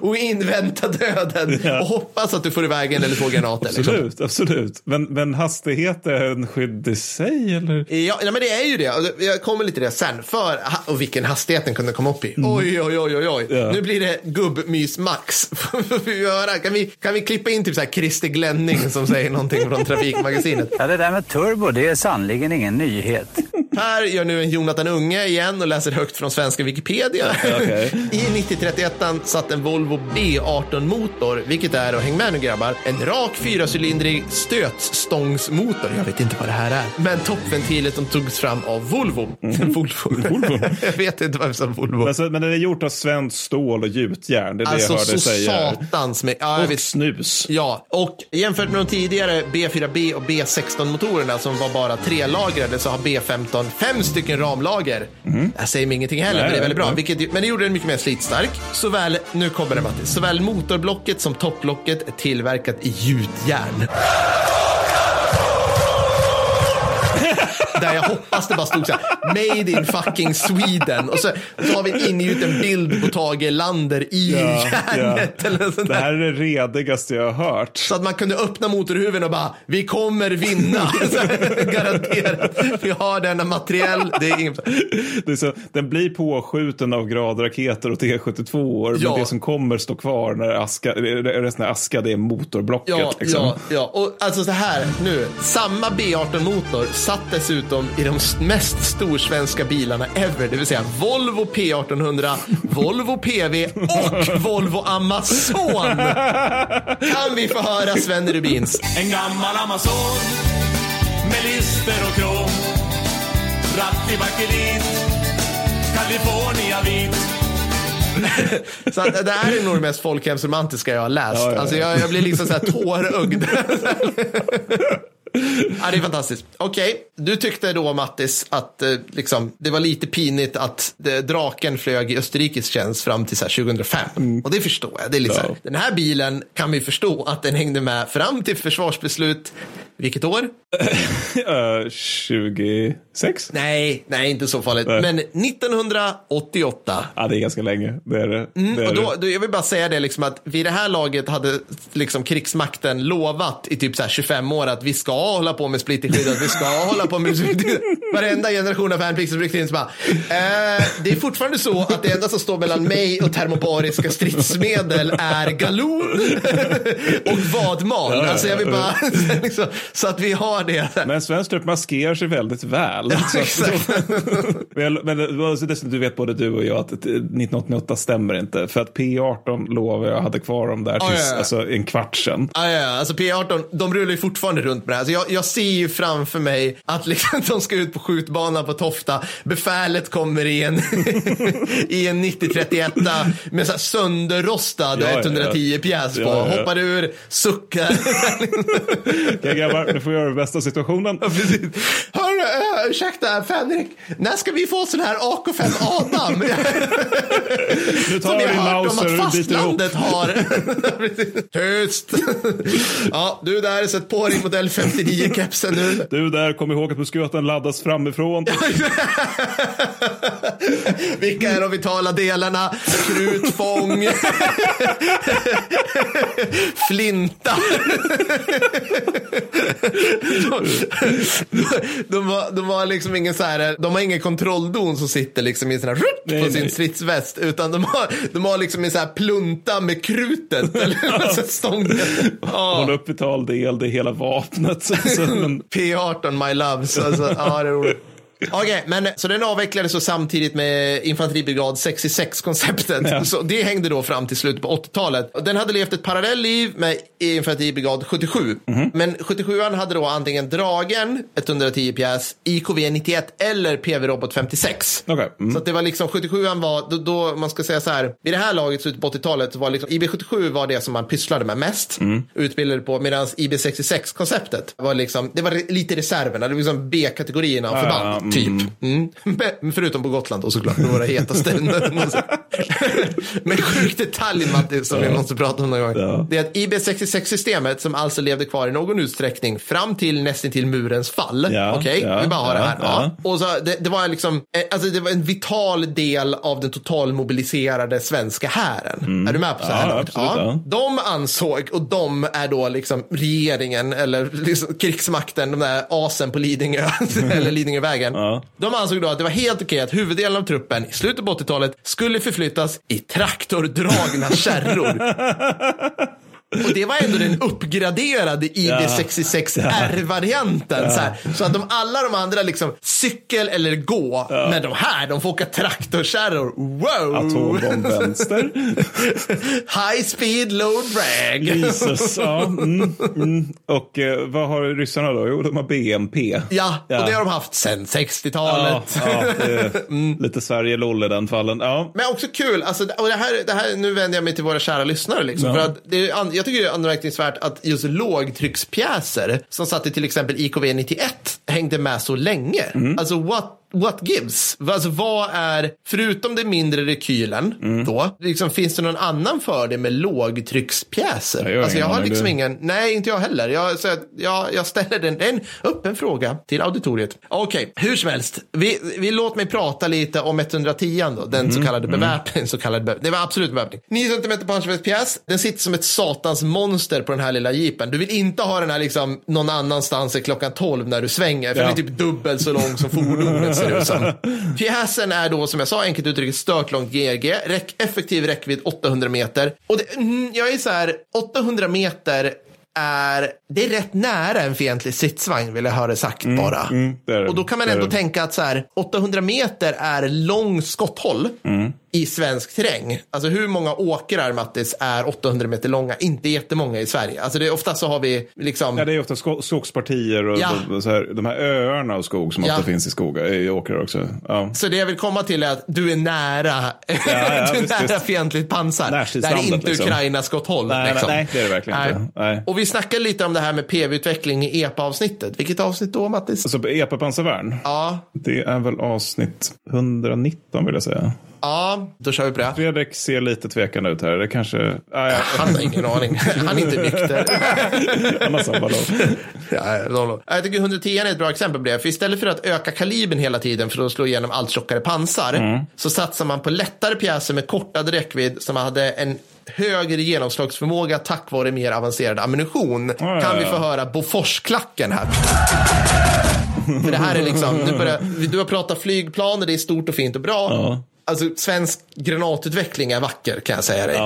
och invänta döden och hoppas att du får iväg en eller två granater. Absolut. Men hastighet är en skydd i sig, eller? Ja, men det är ju det. Jag kommer lite till det sen. Och vilken hastighet den kunde komma upp i. Oj. Ja. Nu blir det gubbmys max. Kan vi klippa in typ så här Christer Glenn som säger någonting från Trafikmagasinet. Ja, det där med turbo, det är sannerligen ingen nyhet. Per gör nu en Jonathan Unge igen och läser högt från svenska Wikipedia. Okay. I 9031 satt en Volvo B18-motor, vilket är, och häng med nu grabbar, en rak fyracylindrig stötstångsmotor. Jag vet inte vad det här är, men toppventilet som togs fram av Volvo. Volvo. Jag vet inte varför som Volvo. Men den är gjort av svenskt stål och gjutjärn. Det är alltså det jag hörde säga. Satans med, ja, och snus. Ja, och jämfört med de tidigare B4B och B16-motorerna som var bara trelagrade, så har B15 fem stycken ramlager. Jag säger mig ingenting heller, men det är väldigt bra. Vilket, men det gjorde den mycket mer slitstark. Såväl, nu kommer det Mattis, såväl motorblocket som topplocket är tillverkat i gjutjärn. Där jag hoppas det bara stod så här, made in fucking Sweden. Och så har vi ingjut en bild på Tage Lander i järnet eller sånt där. Det här är det redigaste jag har hört. Så att man kunde öppna motorhuven och bara, vi kommer vinna. Garanterat. Vi har denna materiell. Det är ingen... det är så, den blir påskjuten av gradraketer och T-72-or. Ja. Men det som kommer står kvar när aska, resten av aska, det är motorblocket. Ja, liksom. Och alltså så här nu, samma B18-motor sattes ut i de mest storsvenska bilarna ever, det vill säga Volvo P1800, Volvo PV och Volvo Amazon. Kan vi få höra Sven Rubins? En gammal Amazon med lister och krom, ratt i bakelit, California vit. Så att, det här är nog det mest folkhemsromantiska jag har läst. Alltså jag blir liksom så här tårögd. Ja, det är fantastiskt. Okej, du tyckte då Mattis att liksom, det var lite pinigt att draken flög i österrikisk tjänst fram till så här, 2005. Och det förstår jag, det är lite så här, den här bilen kan vi förstå att den hängde med fram till försvarsbeslut. Vilket år? 26? Nej, inte så farligt. Men 1988. Ja, det är ganska länge. Det är och då, jag vill bara säga det liksom, att vid det här laget hade liksom, krigsmakten lovat i typ så här 25 år att vi ska hålla på med splitterskydd, att vi ska hålla på med varenda generation av värnpliktsutryckning. Det är fortfarande så att det enda som står mellan mig och termobariska stridsmedel är galon och vadmal. Alltså jag vill bara... liksom, så att vi har det. Men svensk trupp maskerar sig väldigt väl. Ja, exakt. Men du vet både du och jag att 1988 stämmer inte. För att P18 lovade jag hade kvar dem där tills, alltså, en kvart sedan. Alltså P18, de rullar ju fortfarande runt med det. Alltså, jag ser ju framför mig att liksom, de ska ut på skjutbanan på Tofta. Befälet kommer i en, i en 9031 med så här sönderrostad 110 pjäs på. Hoppar ur, suckar. Jag grabbar, nu får jag göra den bästa situationen. Ja, precis. Hörru, ursäkta, Fredrik, när ska vi få sån här AK5 Adam? Nu tar vi Mauser och fastlandet har. Tyst! Ja, du där, sätt på din modell 59-kepsen nu. Du där, kom ihåg att musköten laddas framifrån. Vilka är de vitala delarna? Krutfång. Flinta. De har liksom ingen så här, de har ingen kontrolldon som sitter liksom i sån här rutt på sin stridsväst, utan de har liksom en så här plunta med krutet eller så stången. Håll upp vital del, det är hela vapnet. P18 my loves. Alltså, ja, det är roligt. Okej, men så den avvecklades så samtidigt med Infanteribrigad 66-konceptet. Så det hängde då fram till slutet på 80-talet. Den hade levt ett parallellliv med Infanteribrigad 77. Men 77an hade då antingen dragen 110 pjäs, IKV 91 eller PV Robot 56. Så att det var liksom 77an var då man ska säga så här, vid det här laget slutet på 80-talet var liksom IB77 var det som man pysslade med mest, utbildade på, medan IB66-konceptet var liksom, det var lite reserverna, det var liksom B-kategorierna av förband. Typ. Men förutom på Gotland då såklart, med våra heta ställen. Men sjukt detalj Mattis, som vi måste prata om någon gång. Det är att IB66-systemet, som alltså levde kvar i någon utsträckning fram till nästan till murens fall. Okej, vi bara har det här. Och så, det var liksom, alltså det var en vital del av den totalmobiliserade svenska hären. Är du med på så här? Absolut. De ansåg, och de är då liksom regeringen eller liksom krigsmakten, de där asen på Lidingö eller Lidingövägen. De ansåg då att det var helt okej att huvuddelen av truppen i slutet på 80-talet skulle förflyttas i traktordragna kärror. Och det var ändå den uppgraderade ID66R-varianten. Ja. Så att alla de andra liksom cykel eller gå. Ja. Men de här, de får åka traktorkärror. Wow! Atombomb-vänster. High speed, low drag. Jesus, ja. Och vad har ryssarna då? Jo, de har BMP. Ja, ja. Och det har de haft sedan 60-talet. Ja, ja, lite Sverige-loll i den fallen. Ja. Men också kul, alltså, och det här, nu vänder jag mig till våra kära lyssnare liksom, ja. För att det är, jag tycker det är anmärkningsvärt att just lågtryckspjäser som satt i till exempel IKV 91 hängde med så länge. Mm. Alltså what gives? Alltså, vad är, förutom det mindre rekylen då, liksom, finns det någon annan fördel med lågtryckspjäser? Jag har liksom ingen, nej inte jag heller. Jag ställer en öppen fråga till auditoriet. Okej, hur som helst, vi låt mig prata lite om 110 då, den så kallade beväpningen, det var absolut beväpning. 9 cm pansarvärnspjäs, den sitter som ett satans monster på den här lilla jeepen. Du vill inte ha den här liksom någon annanstans än klockan 12 när du svänger, för den är typ dubbelt så lång som fordonet. Pjäsen är då, som jag sa, enkelt uttryckt stöklångt GRG, effektiv räckvidd 800 meter. Och jag är så här, 800 meter är, det är rätt nära en fientlig stridsvagn, vill jag höra sagt bara. Och då kan man ändå tänka att så här, 800 meter är lång skotthåll i svensk terräng. Alltså hur många åkrar, Mattis, är 800 meter långa? Inte jättemånga i Sverige. Alltså det är ofta, så har vi liksom... Ja, det är ofta skogspartier och så här, de här öarna och skog som ofta finns i skogar, i åkrar också. Ja. Så det jag vill komma till är att du är nära, du är nära fientligt pansar. Det är inte liksom Ukraina skotthåll. Nej, det är det verkligen inte. Nej. Och vi snackar lite om det här med PV-utveckling i EPA-avsnittet. Vilket avsnitt då, Mattis? Alltså EPA-pansarvärn? Ja. Det är väl avsnitt 119, vill jag säga. Ja, då kör vi på det. Fredrik ser lite tvekande ut här. Det kanske... ja. Han har ingen aning. Han är inte nykter. Han har samma lov. Jag tycker 110 är ett bra exempel på det. För istället för att öka kalibern hela tiden för att slå igenom allt tjockare pansar, så satsar man på lättare pjäser med kortad räckvidd som hade en högre genomslagsförmåga tack vare mer avancerad ammunition. Kan vi få höra Boforsklacken här? För det här är liksom... Du har pratat flygplaner, det är stort och fint och bra. Ja. Alltså svensk granatutveckling är vacker, kan jag säga dig.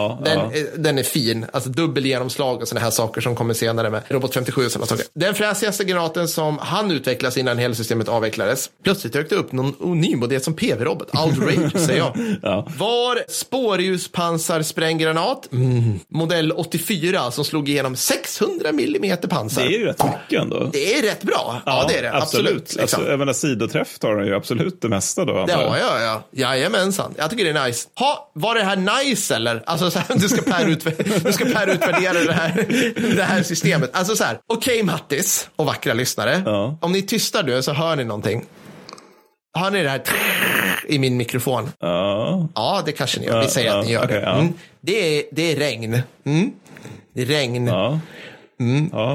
Den är fin. Alltså dubbelgenomslag och sådana här saker som kommer senare med Robot 57 och sådana saker. Den fräsigaste granaten som han utvecklas innan hela systemet avvecklades. Plötsligt dök det upp någon onymodell som PV-robot. Outrage, säger jag. Ja. Var spårljuspansarspränggranat modell 84 som slog igenom 600 mm pansar. Det är ju rätt mycket ändå. Det är rätt bra. Ja, det är det. Absolut. Liksom. Även en sidoträff tar den ju absolut det mesta då. Det har jag, ja. Jajamän. Jag tycker det är nice. Var det här nice eller? Alltså så här, du ska utvärdera det här systemet. Alltså så här, okej, Mattis och vackra lyssnare. Ja. Om ni tystar nu så hör ni någonting. Hör ni det här i min mikrofon? Ja. Ja, det kanske ni gör. Vi säger att ni gör det. Det är regn. Det är regn. Ja.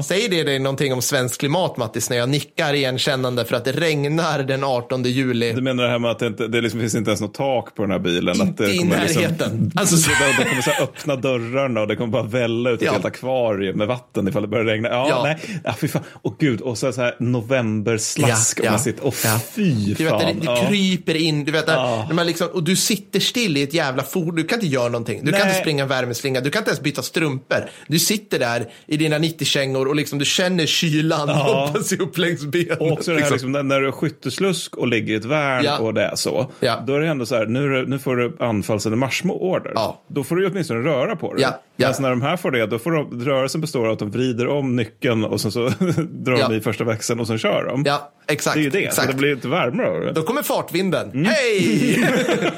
Säger det dig någonting om svensk klimat, Mattis, när jag nickar igenkännande för att det regnar den 18 juli? Du menar det här med att det liksom finns inte ens något tak på den här bilen? Inte att det i närheten. Liksom, alltså, de kommer så öppna dörrarna och det kommer bara välla ut ett helt akvarium med vatten ifall det börjar regna. Nej, fy fan. Åh gud, och så här novemberslask och man sitter, fy fan. Du vet, det kryper in, du vet, när man liksom, och du sitter still i ett jävla fordon, du kan inte göra någonting. Du kan inte springa en värmeslinga, du kan inte ens byta strumpor. Du sitter där i dina 90-kängor och liksom du känner kylan hoppa sig upp längs benen. Och också det här, liksom, när du är skytteslusk och ligger i ett värn och det är så, då är det ändå så här, nu får du anfalls- eller marsmåorder. Då får du åtminstone röra på dig. Alltså när de här får det, då får de, rörelsen består av att de vrider om nyckeln och sen så drar de i första växeln och sen kör de. Exakt, det är ju det, så det blir inte varmare. Då kommer fartvinden. Hej!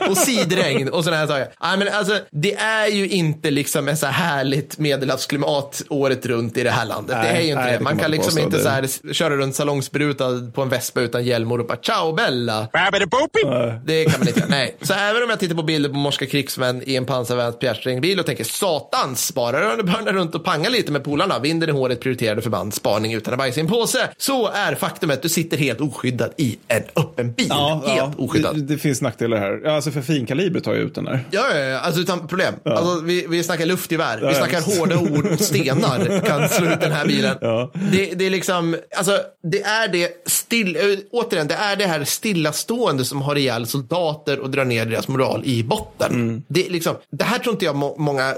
Och sidregn och sådana här saker. Men alltså, det är ju inte liksom ett så här härligt medelhavsklimat året runt i det här landet. Det är ju inte det. Man kan liksom inte så här köra runt salongsbrutad på en vespa utan hjälm och ropa ciao bella. Det kan man inte. Nej. Så även om jag tittar på bilder på morska krigsmän i en pansarvärnspjästerrängbil och tänker satans, sparar och börnar runt och pangar lite med polarna, vinden i håret, prioriterade förband, spaning utan att bajsa i en påse, så är faktum att du sitter helt oskyddad i en öppen bil. Oskyddad. Det finns nackdeler här. Alltså för finkalibret tar jag ut den här. Alltså utan problem. Alltså, vi snackar luftgevär. Vi snackar hårda ord och stenar. Kan slå ut den här bilen. Ja. Det är liksom, alltså det är det återigen, det är det här stillastående som har ihjäl soldater och drar ner deras moral i botten. Mm. Det är liksom, det här tror inte jag många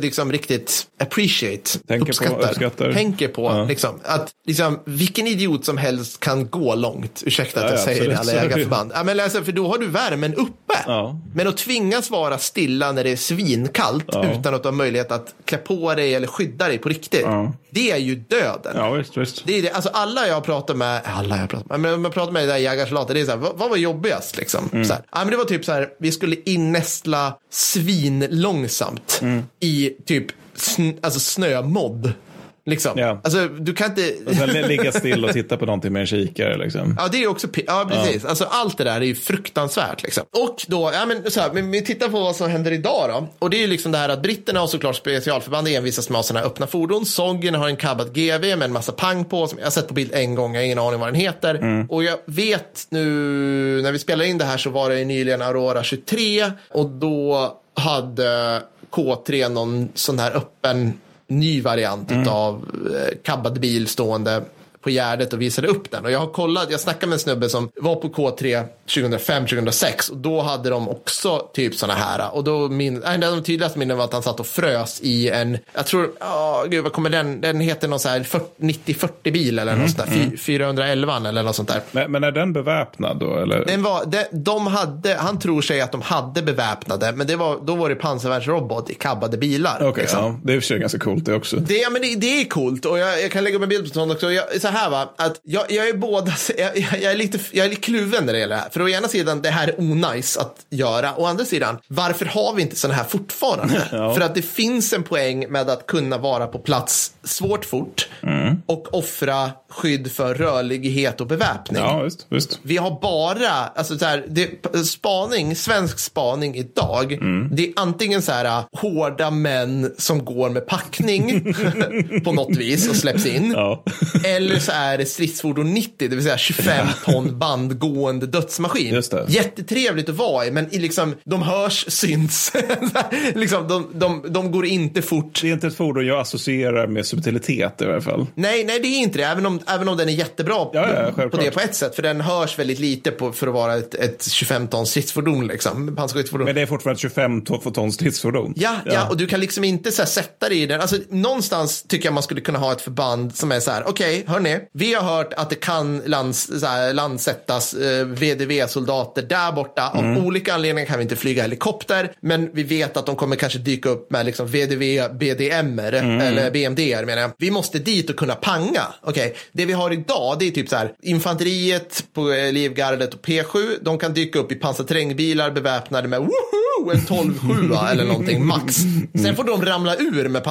liksom riktigt appreciate, uppskattar. Tänker på liksom, att liksom, vilken idiot som helst kan gå långt. Ursäkta att jag säger det, alla jägarförband. Ja, men alltså, för då har du värmen uppe. Ja. Men att tvingas vara stilla när det är svinkallt utan att ha möjlighet att klä på dig eller skydda dig på riktigt. Ja. Det är ju döden. Ja, visst. Det är det. Alltså, alla jag pratar med i det där jägarsoldater, det är så här, vad var jobbigast liksom? Så här. Ja, men det var typ så här, vi skulle innästla svin långsamt i typ alltså snömodd. Liksom. Ja. Alltså, du kan inte ligga still och titta på någonting med en kikare liksom. Ja, det är också precis. Ja. Alltså, allt det där är ju fruktansvärt liksom. Och då, ja men så här, men vi tittar på vad som händer idag då. Och det är ju liksom det här att britterna har såklart specialförband envisas med sådana här öppna fordon. Soggen har en kabbat GV med en massa pang på, som jag har sett på bild en gång, jag har ingen aning vad den heter. Mm. Och jag vet nu, när vi spelar in det här så var det ju nyligen Aurora 23 och då hade K3 någon sån här öppen ny variant av kabbad bil stående på gärdet och visade upp den. Och jag har kollat, jag snackade med en snubbe som var på K3 2005-2006 och då hade de också typ såna här. Och då de tydligaste minnen var att han satt och frös i en, jag tror, vad kommer den heter någon så här 90-40 bil eller något sånt där, 411 eller något sånt där. Men är den beväpnad då? Eller? Den var, de hade, han tror sig att de hade beväpnade, men det var, då var det pansarvärnsrobot i kabbade bilar. Okej, liksom. Ja, det är för sig ganska coolt det också. Det är coolt och jag kan lägga upp en bild på sånt också. Här va, att jag är båda, jag är lite kluven när det gäller det här. För å ena sidan, det här är onajs att göra. Å andra sidan, varför har vi inte såna här fortfarande? Ja. För att det finns en poäng med att kunna vara på plats svårt fort och offra skydd för rörlighet och beväpning. Ja, just. Vi har bara, alltså så här, svensk spaning idag, det är antingen så här hårda män som går med packning på något vis och släpps in. Ja. Eller så är det stridsfordon 90, det vill säga 25 ton bandgående dödsmaskin. Just det. Jättetrevligt att vara i, men liksom, de hörs, syns. Liksom, de går inte fort. Det är inte ett fordon jag associerar med subtilitet i alla fall. Nej, det är inte det. Även om den är jättebra på det på ett sätt. För den hörs väldigt lite för att vara ett 25 ton stridsfordon. Liksom. Men det är fortfarande 25 ton stridsfordon. Ja, och du kan liksom inte så här, sätta dig i den. Alltså, någonstans tycker jag man skulle kunna ha ett förband som är så här, okej, hörni, vi har hört att det kan landsättas VDV-soldater där borta. Av olika anledningar kan vi inte flyga helikopter, men vi vet att de kommer kanske dyka upp med liksom VDV, BDMR eller BMDR menar jag. Vi måste dit och kunna panga. Okej, det vi har idag, det är typ så här, infanteriet på Livgardet och P7, de kan dyka upp i pansarterrängbilar beväpnade med en 12-7 eller någonting max. Sen får de ramla ur med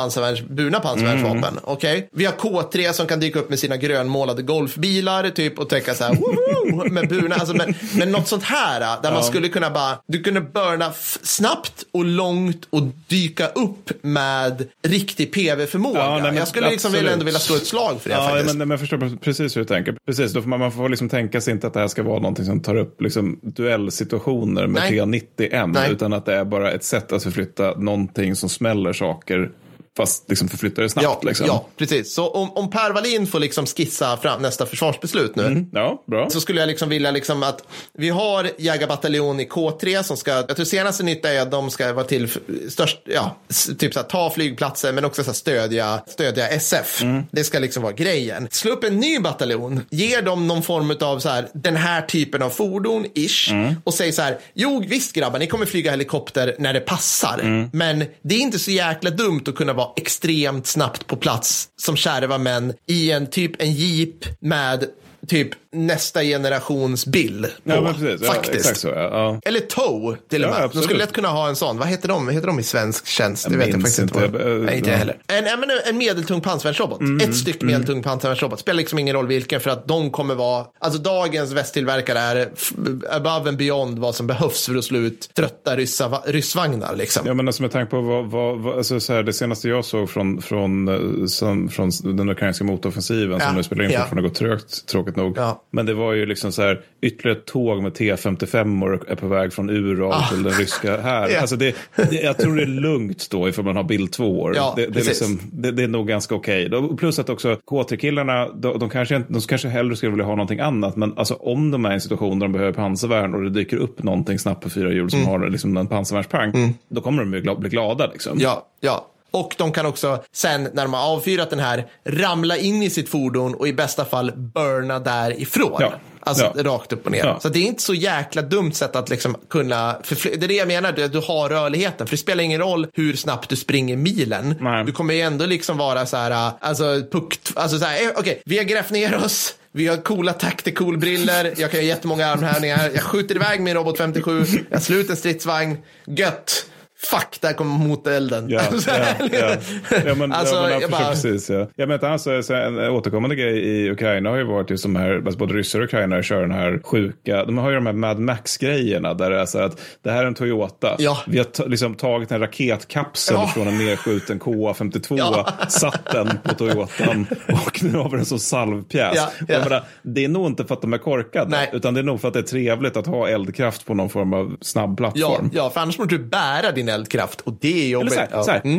burna pansarvärnsvapen. Okej, vi har K3 som kan dyka upp med sina grönmålade golfbilar typ och täcka så här med burna, alltså men något sånt här där man skulle kunna bara, du kunde burna snabbt och långt och dyka upp med riktig PV-förmåga. Ja, jag skulle liksom vilja slå ett slag för det faktiskt. Men jag förstår precis hur du tänker. Precis, då får man får liksom tänka sig inte att det här ska vara någonting som tar upp liksom duellsituationer med T90M, utan att det är bara ett sätt att förflytta någonting som smäller saker. Fast liksom förflyttar det snabbt. Liksom. Ja, precis. Så om Parvelin får liksom skissa fram nästa försvarsbeslut nu. Ja, bra. Så skulle jag liksom vilja liksom att vi har jägarbataljon i K3 som ska, jag tror senaste nytta är att de ska vara till störst, typ så här, ta flygplatser men också så här, stödja SF. Det ska liksom vara grejen. Slå upp en ny bataljon. Ge dem någon form av så här, den här typen av fordon ish. Och säg så här, jo visst grabbar, ni kommer flyga helikopter när det passar. Men det är inte så jäkla dumt att kunna vara extremt snabbt på plats som kärva män i en typ en jeep med typ nästa generations bil faktiskt. Eller tow till och med. De skulle lätt kunna ha en sån. Vad heter de? Heter de i svensk tjänst? Det vet jag faktiskt inte. Nej, inte heller. En medeltung pansarvärnsrobot. Ett styck medeltung pansarvärnsrobot. Spelar liksom ingen roll vilken, för att de kommer vara, alltså dagens västtillverkare är above and beyond vad som behövs för att slå ut trötta ryssvagnar liksom. Ja, men alltså med tanke på vad alltså så här, det senaste jag såg från den ukrainska motoffensiven som nu spelar in fortfarande gått trögt, tråkigt tråkigt nog. Ja. Men det var ju liksom så här ytterligare ett tåg med T-55 och är på väg från Ural till den ryska här. Yeah. Alltså det, jag tror det är lugnt då ifall man har bild 2 år. Ja, det, är liksom, det är nog ganska okej. Okay. Plus att också K3-killarna, de kanske hellre skulle vilja ha någonting annat, men alltså om de är i en situation där de behöver pansarvärn och det dyker upp någonting snabbt på 4 hjul som har liksom en pansarvärnspang, då kommer de ju bli glada liksom. Ja, ja. Och de kan också sen när de har avfyrat den här ramla in i sitt fordon och i bästa fall burna därifrån. Ja. Alltså rakt upp och ner. Ja. Så det är inte så jäkla dumt sätt att liksom kunna... Det är det jag menar, du har rörligheten. För det spelar ingen roll hur snabbt du springer milen. Nej. Du kommer ju ändå liksom vara så här... Alltså, alltså så här, okej, vi har grävt ner oss. Vi har coola tactical-briller. Jag kan ju jättemånga armhävningar. Jag skjuter iväg min Robot 57. Jag sluter en stridsvagn. Gött! Fuck, där kommer mot elden. Jag menar alltså en återkommande grej i Ukraina har ju varit just de här, alltså både ryssar och ukrainare kör den här sjuka, de har ju de här Mad Max-grejerna där det är så att det här är en Toyota, vi har liksom tagit en raketkapsel från en nedskjuten K52, satt den på Toyotan och nu har vi den som salvpjäs. Jag menar, det är nog inte för att de är korkade, utan det är nog för att det är trevligt att ha eldkraft på någon form av snabb plattform. Ja, för annars måste du bära din eldkraft, och det är jobbigt.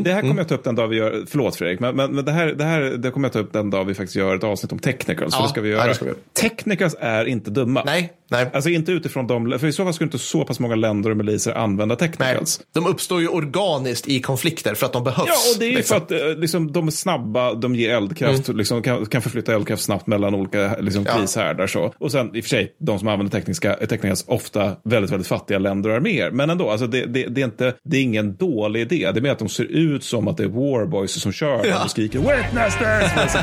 Det här kommer jag ta upp den dag vi gör, förlåt Fredrik, men det här kommer jag ta upp den dag vi faktiskt gör ett avsnitt om Technicals, för det ska vi göra. Technicals är inte dumma. Nej. Alltså inte utifrån dem, för i så fall skulle inte så pass många länder och miliser använda Technicals. Nej. De uppstår ju organiskt i konflikter för att de behövs. Ja, och det är ju liksom för att liksom, de är snabba, de ger eldkraft, liksom, kan förflytta eldkraft snabbt mellan olika liksom, krishärdar så. Och sen, i och för sig, de som använder Technicals ofta väldigt, väldigt fattiga länder och arméer, men ändå, alltså det är inte... Det är ingen dålig idé. Det är mer att de ser ut som att det är warboys som kör och skriker "Witnessers!"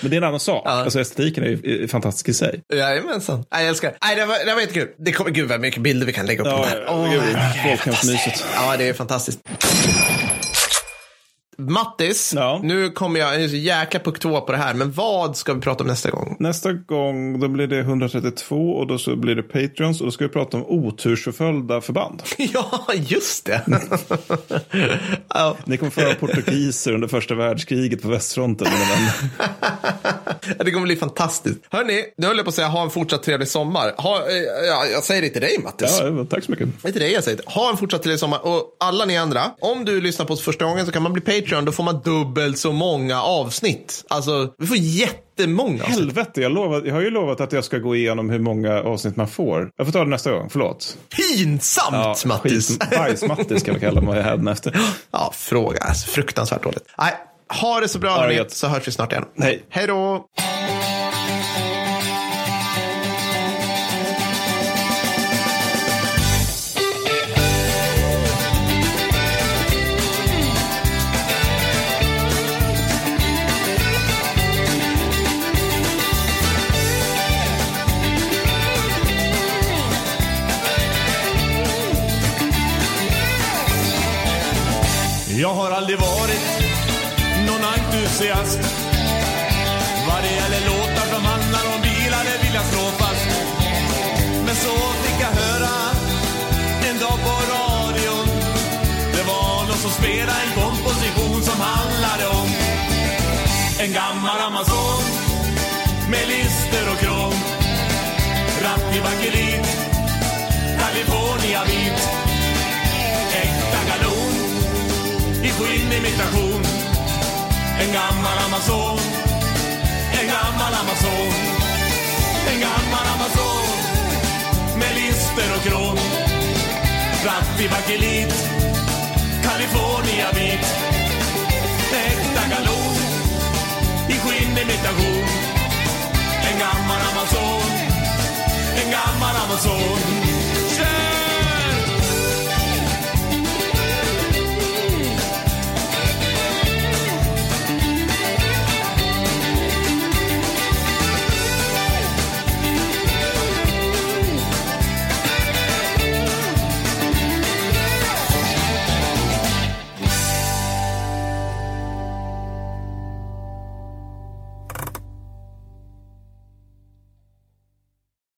Men det är en annan sak. Alltså estetiken är ju fantastisk i sig. Jajamensan. Jag älskar. Det var jättekul. Det kommer, gud vad mycket bilder vi kan lägga upp på det här. Det är fantastiskt. Mattis, nu kommer jag så jäkla puck 2 på det här, men vad ska vi prata om nästa gång? Nästa gång, då blir det 132 och då så blir det Patreons och då ska vi prata om otursförföljda förband. Ja, just det. Ni kommer få höra portugiser under första världskriget på västfronten. Det kommer bli fantastiskt. Hörrni, nu höll jag på att säga ha en fortsatt trevlig sommar. Jag säger det till dig, Mattis. Ja, tack så mycket. Det är till dig jag säger det. Ha en fortsatt trevlig sommar, och alla ni andra, om du lyssnar på oss första gången så kan man bli Patreon, då får man dubbelt så många avsnitt. Alltså, vi får jättemånga avsnitt. Helvete, jag har ju lovat att jag ska gå igenom hur många avsnitt man får. Jag får ta det nästa gång, förlåt. Pinsamt, Mattis! Bajs-Mattis kan vi kalla mig här efter. Ja, fråga. Alltså, fruktansvärt dåligt. Nej, ha det så bra, så hörs vi snart igen. Hej då! Jag har aldrig varit någon entusiast. Vad det gäller låtar som handlar om bilar, det vill jag slå fast. Men så fick jag höra en dag på radion, det var någon som spelade en komposition som handlade om en gammal amazon med lister och krom. Ratt i bakelit, California vit, äkta galon i skinnimitation. En gammal amazon, en gammal amazon, en gammal amazon med lister och kron. Ratt i bakelit, California vin.